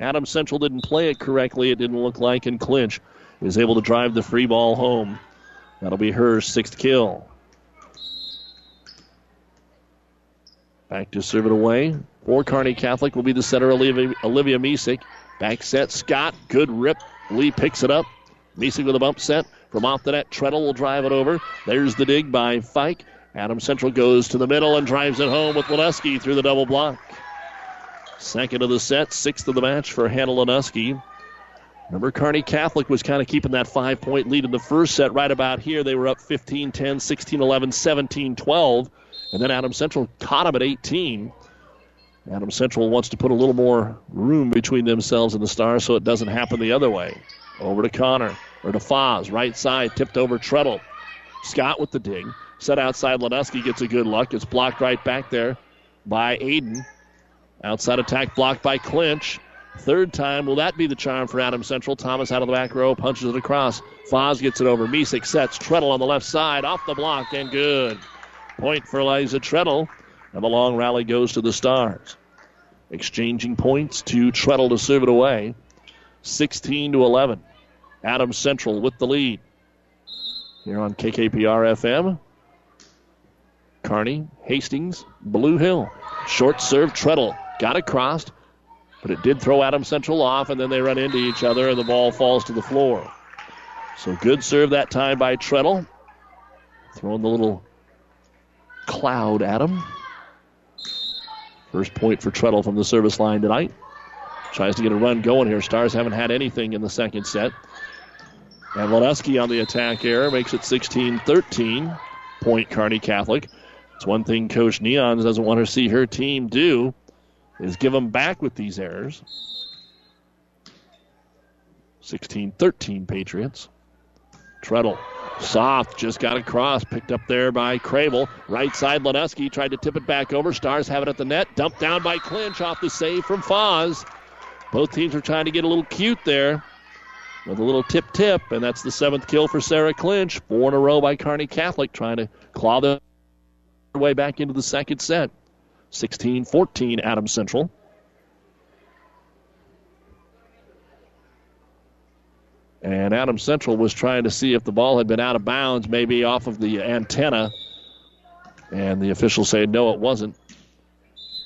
Adams Central didn't play it correctly, it didn't look like, and Clinch is able to drive the free ball home. That'll be her sixth kill. Back to serve it away. For Kearney Catholic will be the setter, Olivia, Olivia Misek. Back set, Scott. Good rip. Lee picks it up. Misek with a bump set. From off the net, Treadle will drive it over. There's the dig by Fike. Adams Central goes to the middle and drives it home with Lenoski through the double block. Second of the set, sixth of the match for Hannah Lenoski. Remember, Kearney Catholic was kind of keeping that five-point lead in the first set right about here. They were up fifteen ten, sixteen eleven, seventeen twelve. And then Adams Central caught them at eighteen. Adams Central wants to put a little more room between themselves and the Stars so it doesn't happen the other way. Over to Connor, or to Foz, right side, tipped over Treadle. Scott with the dig. Set outside, Lenoski gets a good look. It's blocked right back there by Aiden. Outside attack blocked by Clinch. Third time, will that be the charm for Adams Central? Thomas out of the back row, punches it across. Foz gets it over. Misek sets. Treadle on the left side, off the block, and good. Point for Eliza Treadle. And the long rally goes to the Stars. Exchanging points to Treadle to serve it away. sixteen to eleven. Adams Central with the lead. Here on K K P R F M. Kearney, Hastings, Blue Hill. Short serve, Treadle. Got it crossed, but it did throw Adams Central off, and then they run into each other, and the ball falls to the floor. So good serve that time by Treadle. Throwing the little cloud at him. First point for Treadle from the service line tonight. Tries to get a run going here. Stars haven't had anything in the second set. And Lenoski on the attack error makes it sixteen thirteen. Point Kearney Catholic. It's one thing Coach Neons doesn't want to see her team do is give them back with these errors. sixteen thirteen Patriots. Treadle. Soft, just got across, picked up there by Crable. Right side, Lenoski tried to tip it back over. Stars have it at the net, dumped down by Clinch off the save from Foz. Both teams are trying to get a little cute there with a little tip-tip, and that's the seventh kill for Sarah Clinch. Four in a row by Kearney Catholic, trying to claw their way back into the second set. sixteen fourteen, Adams Central. And And Adams Central was trying to see if the ball had been out of bounds, maybe off of the antenna. And the officials say, no, it wasn't.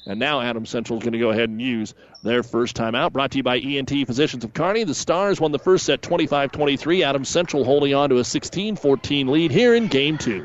And now Adams Central is going to go ahead and use their first timeout. Brought to you by E N T Physicians of Kearney. The Stars won the first set twenty-five twenty-three. Adams Central holding on to a sixteen fourteen lead here in game two.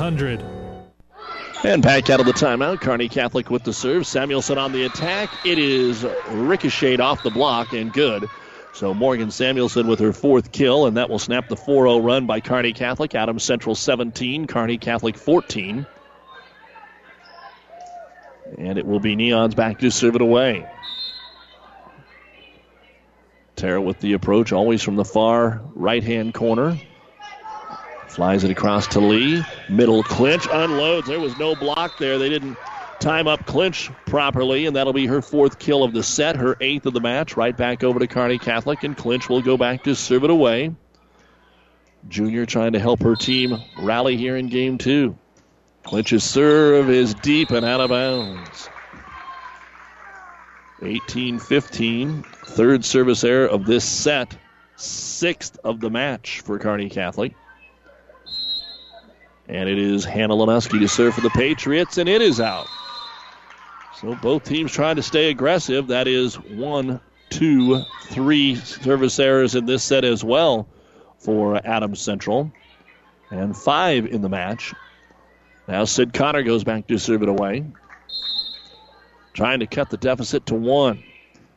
hundred. And back out of the timeout, Kearney Catholic with the serve. Samuelson on the attack. It is ricocheted off the block and good. So Morgan Samuelson with her fourth kill, and that will snap the four oh run by Kearney Catholic. Adams Central seventeen, Kearney Catholic fourteen. And it will be Neon's back to serve it away. Tara with the approach, always from the far right-hand corner. Flies it across to Lee. Middle clinch, unloads. There was no block there. They didn't time up clinch properly, and that'll be her fourth kill of the set, her eighth of the match. Right back over to Kearney Catholic, and Clinch will go back to serve it away. Junior trying to help her team rally here in game two. Clinch's serve is deep and out of bounds. eighteen fifteen, third service error of this set, sixth of the match for Kearney Catholic. And it is Hannah Lenuski to serve for the Patriots, and it is out. So both teams trying to stay aggressive. That is one, two, three service errors in this set as well for Adams Central. And five in the match. Now Sid Connor goes back to serve it away. Trying to cut the deficit to one.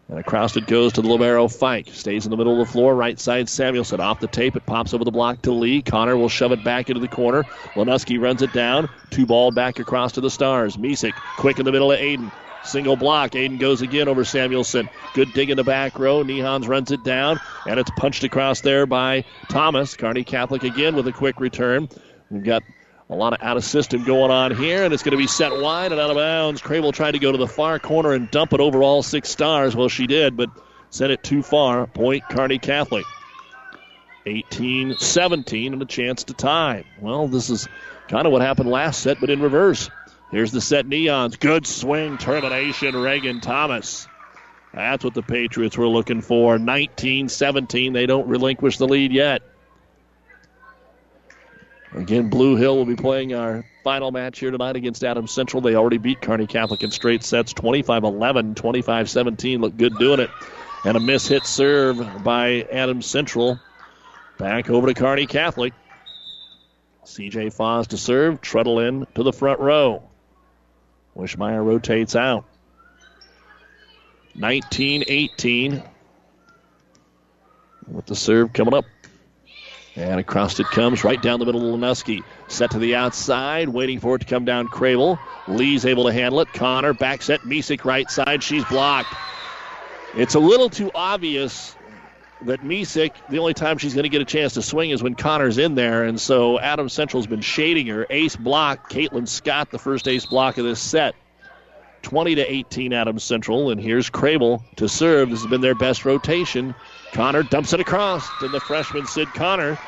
And across it goes to the libero, Fike. Stays in the middle of the floor, right side, Samuelson. Off the tape, it pops over the block to Lee. Connor will shove it back into the corner. Lenuski runs it down. Two ball back across to the Stars. Misek, quick in the middle of Aiden. Single block. Aiden goes again over Samuelson. Good dig in the back row. Nehans runs it down. And it's punched across there by Thomas. Kearney Catholic again with a quick return. We've got a lot of out-of-system going on here, and it's going to be set wide and out of bounds. Crable tried to go to the far corner and dump it over all six Stars. Well, she did, but sent it too far. Point, Kearney Catholic. eighteen seventeen and a chance to tie. Well, this is kind of what happened last set, but in reverse. Here's the set, Neons. Good swing, termination, Reagan Thomas. That's what the Patriots were looking for. nineteen seventeen. They don't relinquish the lead yet. Again, Blue Hill will be playing our final match here tonight against Adams Central. They already beat Kearney Catholic in straight sets, twenty-five eleven, twenty-five seventeen. Look good doing it. And a miss-hit serve by Adams Central. Back over to Kearney Catholic. C J. Foss to serve. Treadle in to the front row. Wishmeyer rotates out. nineteen eighteen. With the serve coming up. And across it comes, right down the middle of Lenuski. Set to the outside, waiting for it to come down Crable. Lee's able to handle it. Connor, back set, Misek right side. She's blocked. It's a little too obvious that Misek, the only time she's going to get a chance to swing is when Connor's in there, and so Adams Central's been shading her. Ace block, Caitlin Scott, the first ace block of this set. twenty to eighteen Adams Central, and here's Crable to serve. This has been their best rotation. Connor dumps it across, and the freshman Sid Connor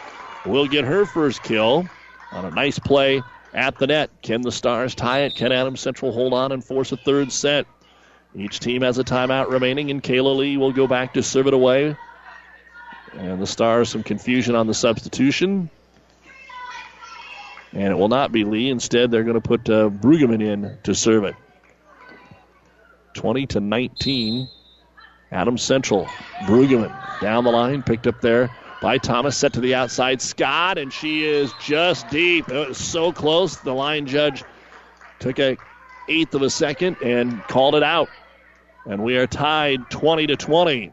will get her first kill on a nice play at the net. Can the Stars tie it? Can Adams Central hold on and force a third set? Each team has a timeout remaining, and Kayla Lee will go back to serve it away. And the Stars, some confusion on the substitution. And it will not be Lee. Instead, they're going to put uh, Brueggemann in to serve it. twenty to nineteen. Adams Central, Brueggemann down the line, picked up there by Thomas, set to the outside, Scott, and she is just deep. It was so close, the line judge took an eighth of a second and called it out. And we are tied twenty to twenty.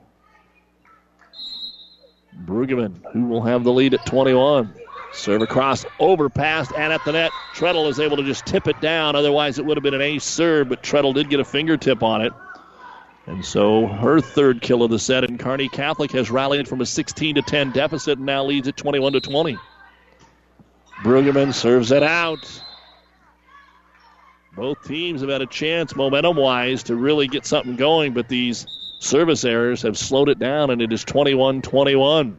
Brueggemann, who will have the lead at twenty-one. Serve across, overpassed, and at the net. Treadle is able to just tip it down. Otherwise, it would have been an ace serve, but Treadle did get a fingertip on it. And so her third kill of the set, and Kearney Catholic has rallied from a sixteen to ten deficit and now leads at twenty-one to twenty. Brueggemann serves it out. Both teams have had a chance, momentum-wise, to really get something going, but these service errors have slowed it down, and it is twenty-one twenty-one.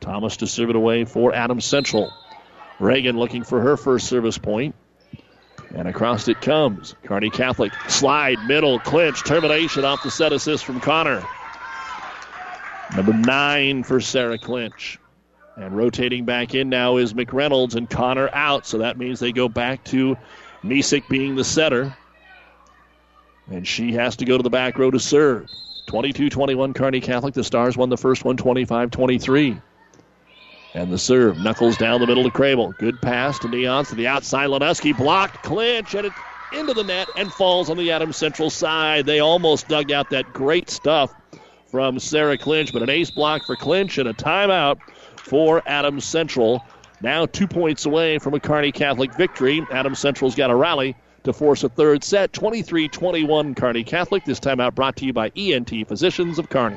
Thomas to serve it away for Adams Central. Reagan looking for her first service point. And across it comes. Kearney Catholic. Slide, middle, clinch, termination off the set assist from Connor. Number nine for Sarah Clinch. And rotating back in now is McReynolds and Connor out. So that means they go back to Misek being the setter. And she has to go to the back row to serve. twenty-two twenty-one Kearney Catholic. The Stars won the first one twenty-five twenty-three. And the serve. Knuckles down the middle to Crable. Good pass to Neons to the outside. Ledeski blocked. Clinch and it into the net and falls on the Adams Central side. They almost dug out that great stuff from Sarah Clinch, but an ace block for Clinch and a timeout for Adams Central. Now two points away from a Kearney Catholic victory. Adams Central's got a rally to force a third set. twenty-three twenty-one Kearney Catholic. This timeout brought to you by E N T Physicians of Kearney.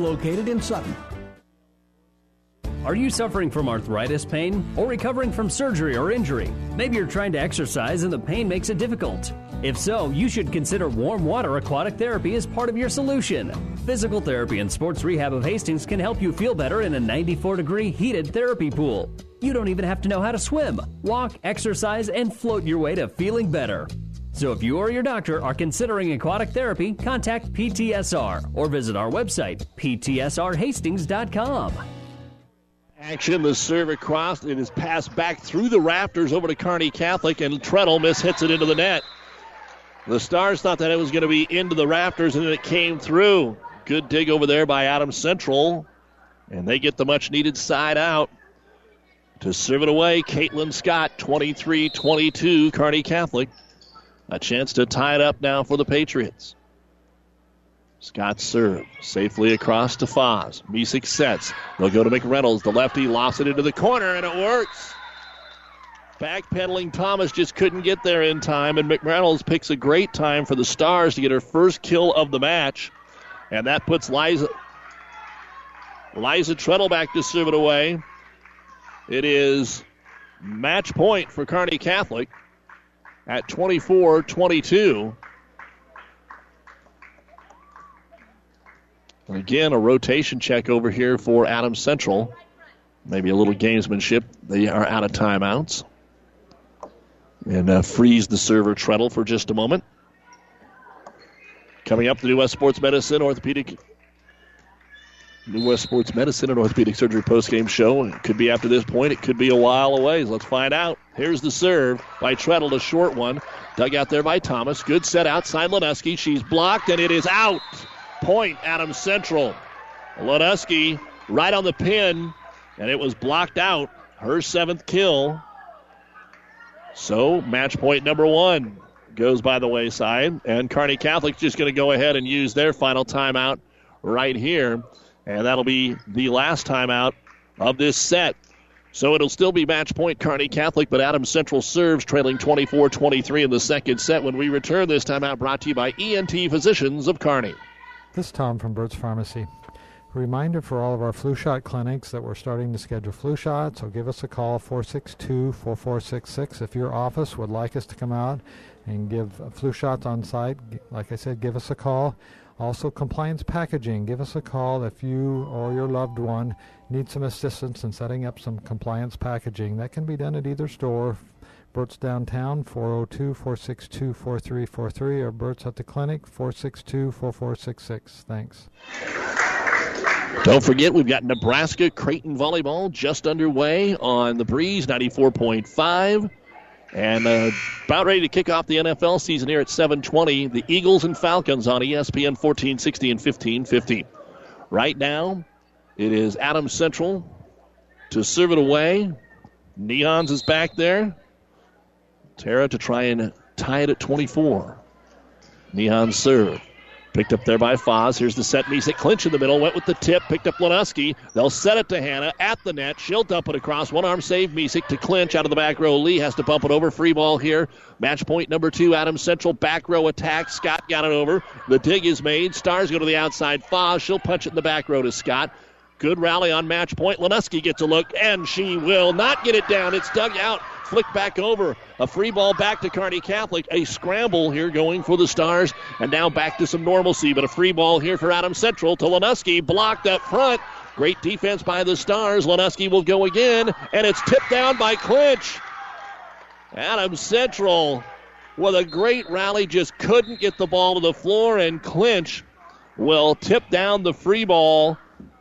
located in Sutton. Are you suffering from arthritis pain or recovering from surgery or injury? Maybe you're trying to exercise and the pain makes it difficult. If so, you should consider warm water aquatic therapy as part of your solution. Physical Therapy and Sports Rehab of Hastings can help you feel better in a ninety-four degree heated therapy pool. You don't even have to know how to swim, walk, exercise, and float your way to feeling better. So if you or your doctor are considering aquatic therapy, contact P T S R or visit our website, P T S R Hastings dot com. Action, the serve across. It is passed back through the rafters over to Kearney Catholic, and Treadle mishits it into the net. The Stars thought that it was going to be into the rafters, and then it came through. Good dig over there by Adams Central, and they get the much-needed side out. To serve it away, Caitlin Scott, twenty-three twenty-two, Kearney Catholic. A chance to tie it up now for the Patriots. Scott serve safely across to Foz. Misek sets. They'll go to McReynolds. The lefty lofts it into the corner, and it works. Backpedaling Thomas just couldn't get there in time, and McReynolds picks a great time for the Stars to get her first kill of the match. And that puts Liza, Liza Treadle back to serve it away. It is match point for Kearney Catholic. At twenty-four twenty-two. And again, a rotation check over here for Adams Central. Maybe a little gamesmanship. They are out of timeouts. And uh, freeze the server Treadle for just a moment. Coming up, the New West Sports Medicine Orthopedic... New West Sports Medicine and Orthopedic Surgery postgame show. It could be after this point. It could be a while away. Let's find out. Here's the serve by Treadle, a short one. Dug out there by Thomas. Good set outside Ledeski. She's blocked, and it is out. Point, Adams Central. Ledeski right on the pin, and it was blocked out. Her seventh kill. So match point number one goes by the wayside, and Kearney Catholic's just going to go ahead and use their final timeout right here. And that'll be the last timeout of this set. So it'll still be match point Kearney Catholic, but Adams Central serves trailing twenty-four twenty-three in the second set. When we return, this timeout brought to you by E N T Physicians of Kearney. This is Tom from Burt's Pharmacy. Reminder for all of our flu shot clinics that we're starting to schedule flu shots, so give us a call, four six two, four four six six. If your office would like us to come out and give flu shots on site, like I said, give us a call. Also, compliance packaging. Give us a call if you or your loved one needs some assistance in setting up some compliance packaging. That can be done at either store, Burt's downtown, four oh two, four six two, four three four three, or Burt's at the clinic, four six two, four four six six. Thanks. Don't forget, we've got Nebraska Creighton volleyball just underway on the Breeze, ninety-four point five. And uh, about ready to kick off the N F L season here at seven twenty. The Eagles and Falcons on E S P N fourteen sixty and fifteen fifty. Right now, it is Adams Central to serve it away. Neons is back there. Tara to try and tie it at twenty-four. Neon serve. Picked up there by Foz. Here's the set. Mesick clinch in the middle. Went with the tip. Picked up Lenuski. They'll set it to Hannah at the net. She'll dump it across. One-arm save. Mesick to clinch out of the back row. Lee has to bump it over. Free ball here. Match point number two. Adams Central back row attack. Scott got it over. The dig is made. Stars go to the outside. Foz. She'll punch it in the back row to Scott. Good rally on match point. Lenuski gets a look, and she will not get it down. It's dug out. Flick back over. A free ball back to Kearney Catholic. A scramble here going for the Stars. And now back to some normalcy. But a free ball here for Adams Central to Lenuski. Blocked up front. Great defense by the Stars. Lenuski will go again. And it's tipped down by Clinch. Adams Central with a great rally. Just couldn't get the ball to the floor. And Clinch will tip down the free ball.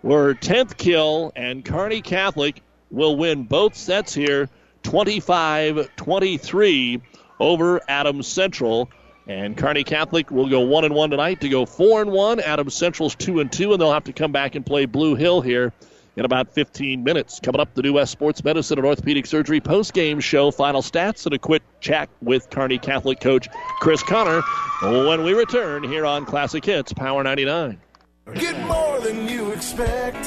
Her tenth kill. And Kearney Catholic will win both sets here, twenty-five twenty-three over Adams Central. And Kearney Catholic will go one and one tonight to go four and one. Adams Central's two and two, and they'll have to come back and play Blue Hill here in about fifteen minutes. Coming up, the New West Sports Medicine and Orthopedic Surgery post-game show, final stats, and a quick chat with Kearney Catholic coach Chris Connor when we return here on Classic Hits Power ninety-nine. Get more than you expect.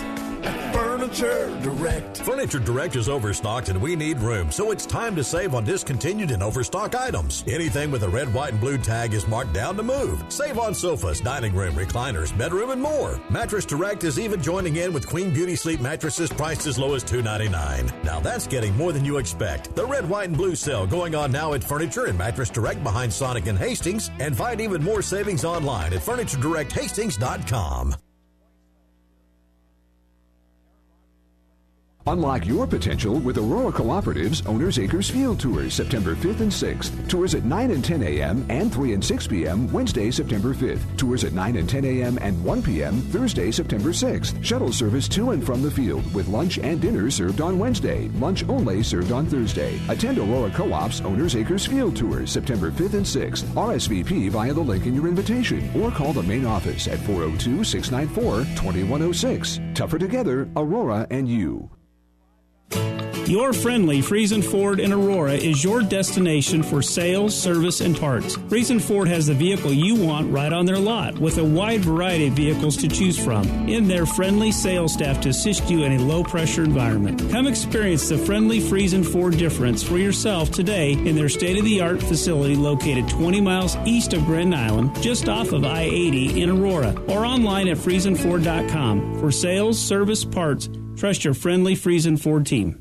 Furniture Direct. Furniture Direct is overstocked and we need room, so it's time to save on discontinued and overstock items. Anything with a red, white, and blue tag is marked down to move. Save on sofas, dining room, recliners, bedroom, and more. Mattress Direct is even joining in with Queen Beauty Sleep mattresses priced as low as two ninety-nine. Now that's getting more than you expect. The red, white, and blue sale going on now at Furniture and Mattress Direct behind Sonic and Hastings, and find even more savings online at furniture direct hastings dot com. Unlock your potential with Aurora Cooperative's Owners Acres Field Tours, September fifth and sixth. Tours at nine and ten a.m. and three and six p.m. Wednesday, September fifth. Tours at nine and ten a.m. and one p.m. Thursday, September sixth. Shuttle service to and from the field with lunch and dinner served on Wednesday. Lunch only served on Thursday. Attend Aurora Co-op's Owners Acres Field Tours, September fifth and sixth. R S V P via the link in your invitation or call the main office at four oh two, six nine four, two one oh six. Tougher together, Aurora and you. Your friendly Friesen Ford in Aurora is your destination for sales, service, and parts. Friesen Ford has the vehicle you want right on their lot with a wide variety of vehicles to choose from and their friendly sales staff to assist you in a low-pressure environment. Come experience the friendly Friesen Ford difference for yourself today in their state-of-the-art facility located twenty miles east of Grand Island, just off of I eighty in Aurora, or online at friesen ford dot com for sales, service, parts. Trust your friendly Friesen Ford team.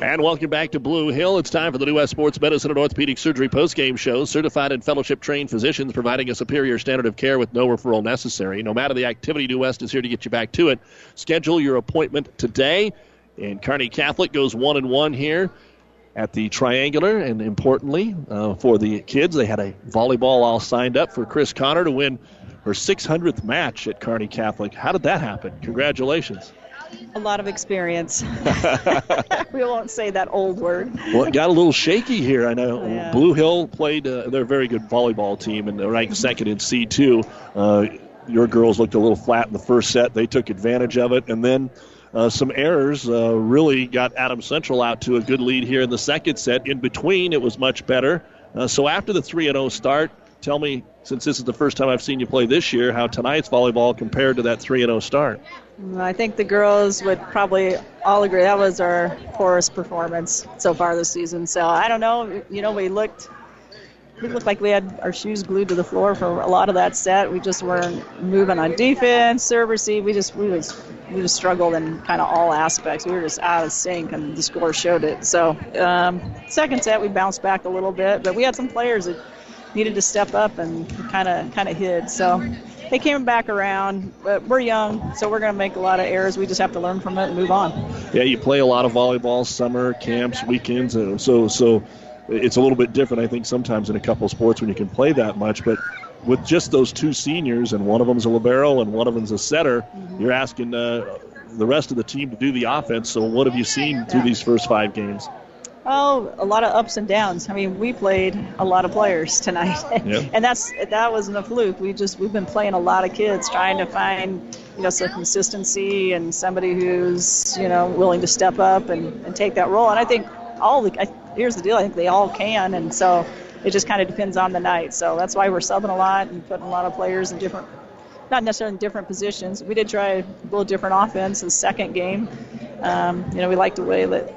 And welcome back to Blue Hill. It's time for the New West Sports Medicine and Orthopedic Surgery postgame show. Certified and fellowship-trained physicians providing a superior standard of care with no referral necessary. No matter the activity, New West is here to get you back to it. Schedule your appointment today. And Kearney Catholic goes one and one here at the Triangular. And importantly, uh, for the kids, they had a volleyball all signed up for Chris Connor to win her six hundredth match at Kearney Catholic. How did that happen? Congratulations. A lot of experience. We won't say that old word. Well, it got a little shaky here. I know yeah. Blue Hill played, uh, they're a very good volleyball team, and they're ranked second in C two. Uh, your girls looked a little flat in the first set. They took advantage of it, and then uh, some errors uh, really got Adams Central out to a good lead here in the second set. In between, it was much better. Uh, so after the three and oh start, tell me, since this is the first time I've seen you play this year, how tonight's volleyball compared to that three and oh start. I think the girls would probably all agree that was our poorest performance so far this season. So I don't know, you know, we looked we looked like we had our shoes glued to the floor for a lot of that set. We just weren't moving on defense, serve, receive. We just we was we just struggled in kind of all aspects. We were just out of sync, and the score showed it. So um, second set we bounced back a little bit, but we had some players that needed to step up and kind of kind of hid. So they came back around, but we're young, so we're going to make a lot of errors. We just have to learn from it and move on. Yeah, you play a lot of volleyball, summer camps, weekends, and so so it's a little bit different, I think, sometimes in a couple sports when you can play that much. But with just those two seniors, and one of them's a libero and one of them's a setter, mm-hmm. you're asking uh, the rest of the team to do the offense. So what have you seen yeah. through these first five games? Oh, a lot of ups and downs. I mean, we played a lot of players tonight, yep. and that's that wasn't a fluke. We just we've been playing a lot of kids, trying to find you know some consistency and somebody who's you know willing to step up and, and take that role. And I think all the I, here's the deal. I think they all can, and so it just kind of depends on the night. So that's why we're subbing a lot and putting a lot of players in different, not necessarily in different positions. We did try a little different offense in the second game. Um, you know, we liked the way that.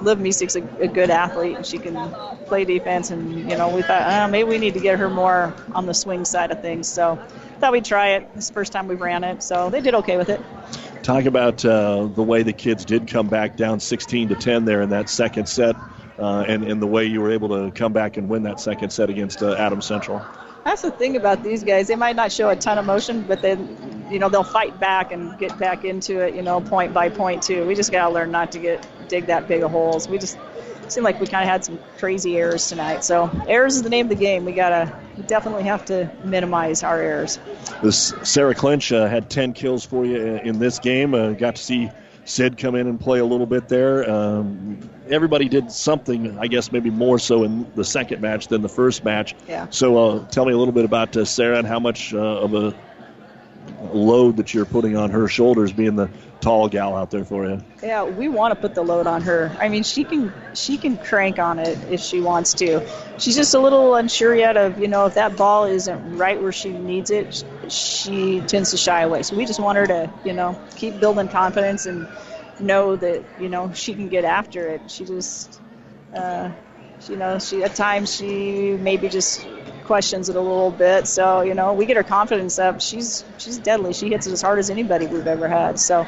Liv Mesick's a, a good athlete, and she can play defense. And, you know, we thought, oh, maybe we need to get her more on the swing side of things. So thought we'd try it. It's the first time we've ran it, so they did okay with it. Talk about uh, the way the kids did come back down sixteen to ten there in that second set uh, and, and the way you were able to come back and win that second set against uh, Adams Central. That's the thing about these guys. They might not show a ton of motion, but they, you know, they'll fight back and get back into it, you know, point by point, too. We just got to learn not to get dig that big of holes. We just seemed like we kind of had some crazy errors tonight. So errors is the name of the game. We got to we definitely have to minimize our errors. This Sarah Clinch uh, had ten kills for you in this game. Uh, got to see Sid come in and play a little bit there. Um, everybody did something, I guess maybe more so in the second match than the first match. Yeah. So uh, tell me a little bit about uh, Sarah and how much uh, of a load that you're putting on her shoulders, being the tall gal out there for you. Yeah, we want to put the load on her. I mean, she can she can crank on it if she wants to. She's just a little unsure yet of, you know, if that ball isn't right where she needs it, she tends to shy away. So we just want her to, you know, keep building confidence and know that, you know, she can get after it. She just, uh, you know, she at times she maybe just questions it a little bit, so you know we get her confidence up. She's she's deadly. She hits it as hard as anybody we've ever had. So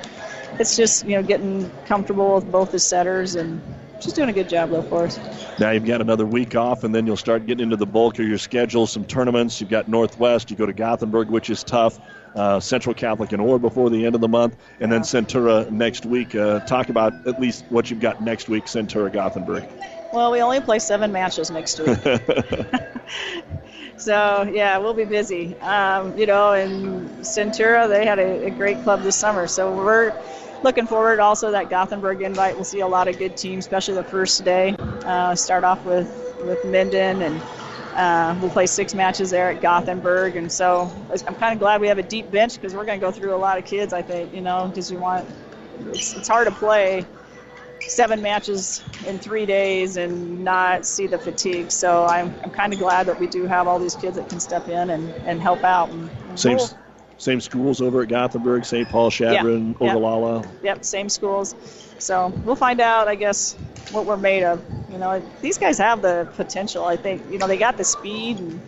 it's just you know getting comfortable with both the setters, and she's doing a good job though for us. Now you've got another week off, and then you'll start getting into the bulk of your schedule. Some tournaments. You've got Northwest. You go to Gothenburg, which is tough. Uh, Central Catholic and Orr before the end of the month, and then Centura next week. Uh, talk about at least what you've got next week. Centura Gothenburg. Well, we only play seven matches next week. So, yeah, we'll be busy. Um, you know, in Centura, they had a, a great club this summer. So we're looking forward also to that Gothenburg invite. We'll see a lot of good teams, especially the first day. Uh, start off with, with Minden, and uh, we'll play six matches there at Gothenburg. And so I'm kind of glad we have a deep bench because we're going to go through a lot of kids, I think, you know, because we want it's, it's hard to play seven matches in three days and not see the fatigue. So I'm I'm kind of glad that we do have all these kids that can step in and, and help out. And, and same cool. same schools over at Gothenburg, Saint Paul, Shadron, yeah, Ogallala. Yep. yep, same schools. So we'll find out, I guess, what we're made of. You know, these guys have the potential, I think. You know, they got the speed, and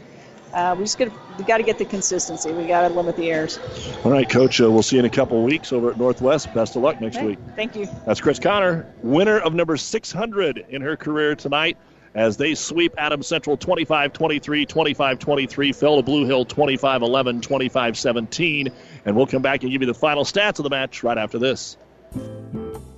uh, we just got we got to get the consistency. We got to limit the errors. All right, Coach. Uh, we'll see you in a couple of weeks over at Northwest. Best of luck next okay. week. Thank you. That's Chris Connor, winner of number six hundred in her career tonight, as they sweep Adams Central twenty-five twenty-three, twenty-five twenty-three, fell to Blue Hill twenty-five eleven, twenty-five seventeen, and we'll come back and give you the final stats of the match right after this.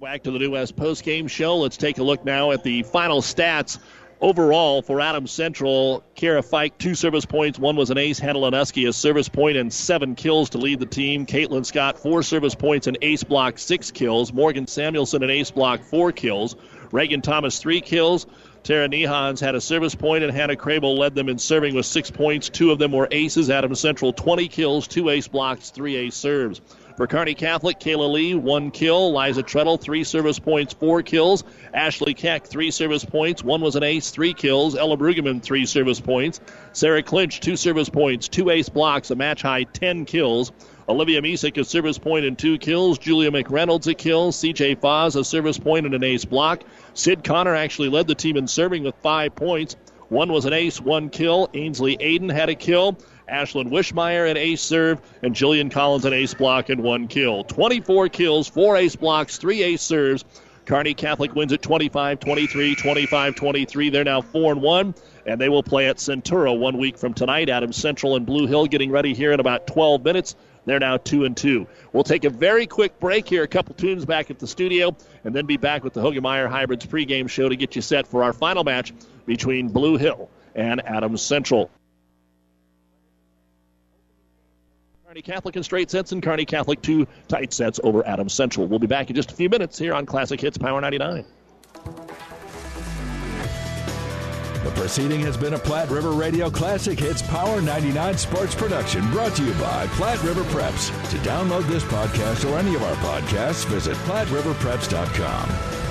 Back to the New West postgame show. Let's take a look now at the final stats overall for Adams Central. Kara Fike, two service points. One was an ace. Hannah Lineski, a service point and seven kills to lead the team. Caitlin Scott, four service points, an ace block, six kills. Morgan Samuelson, an ace block, four kills. Reagan Thomas, three kills. Tara Nehans had a service point, and Hannah Crable led them in serving with six points. Two of them were aces. Adams Central, twenty kills, two ace blocks, three ace serves. For Kearney Catholic, Kayla Lee, one kill. Liza Treadle, three service points, four kills. Ashley Keck, three service points. One was an ace, three kills. Ella Brueggemann, three service points. Sarah Clinch, two service points, two ace blocks, a match-high ten kills. Olivia Misek, a service point and two kills. Julia McReynolds, a kill. C J. Foz, a service point and an ace block. Sid Connor actually led the team in serving with five points. One was an ace, one kill. Ainsley Aiden had a kill. Ashlyn Wishmeyer, an ace serve, and Jillian Collins, an ace block and one kill. twenty-four kills, four ace blocks, three ace serves. Kearney Catholic wins at twenty-five twenty-three, twenty-five twenty-three. They're now four and one, and they will play at Centura one week from tonight. Adams Central and Blue Hill getting ready here in about twelve minutes. They're now two and two. We'll take a very quick break here, a couple tunes back at the studio, and then be back with the Hoegemeyer Hybrids pregame show to get you set for our final match between Blue Hill and Adams Central. Kearney Catholic in straight sets and Kearney Catholic two tight sets over Adams Central. We'll be back in just a few minutes here on Classic Hits Power ninety-nine. The proceeding has been a Platte River Radio Classic Hits Power ninety-nine sports production brought to you by Platte River Preps. To download this podcast or any of our podcasts, visit Platte River Preps dot com.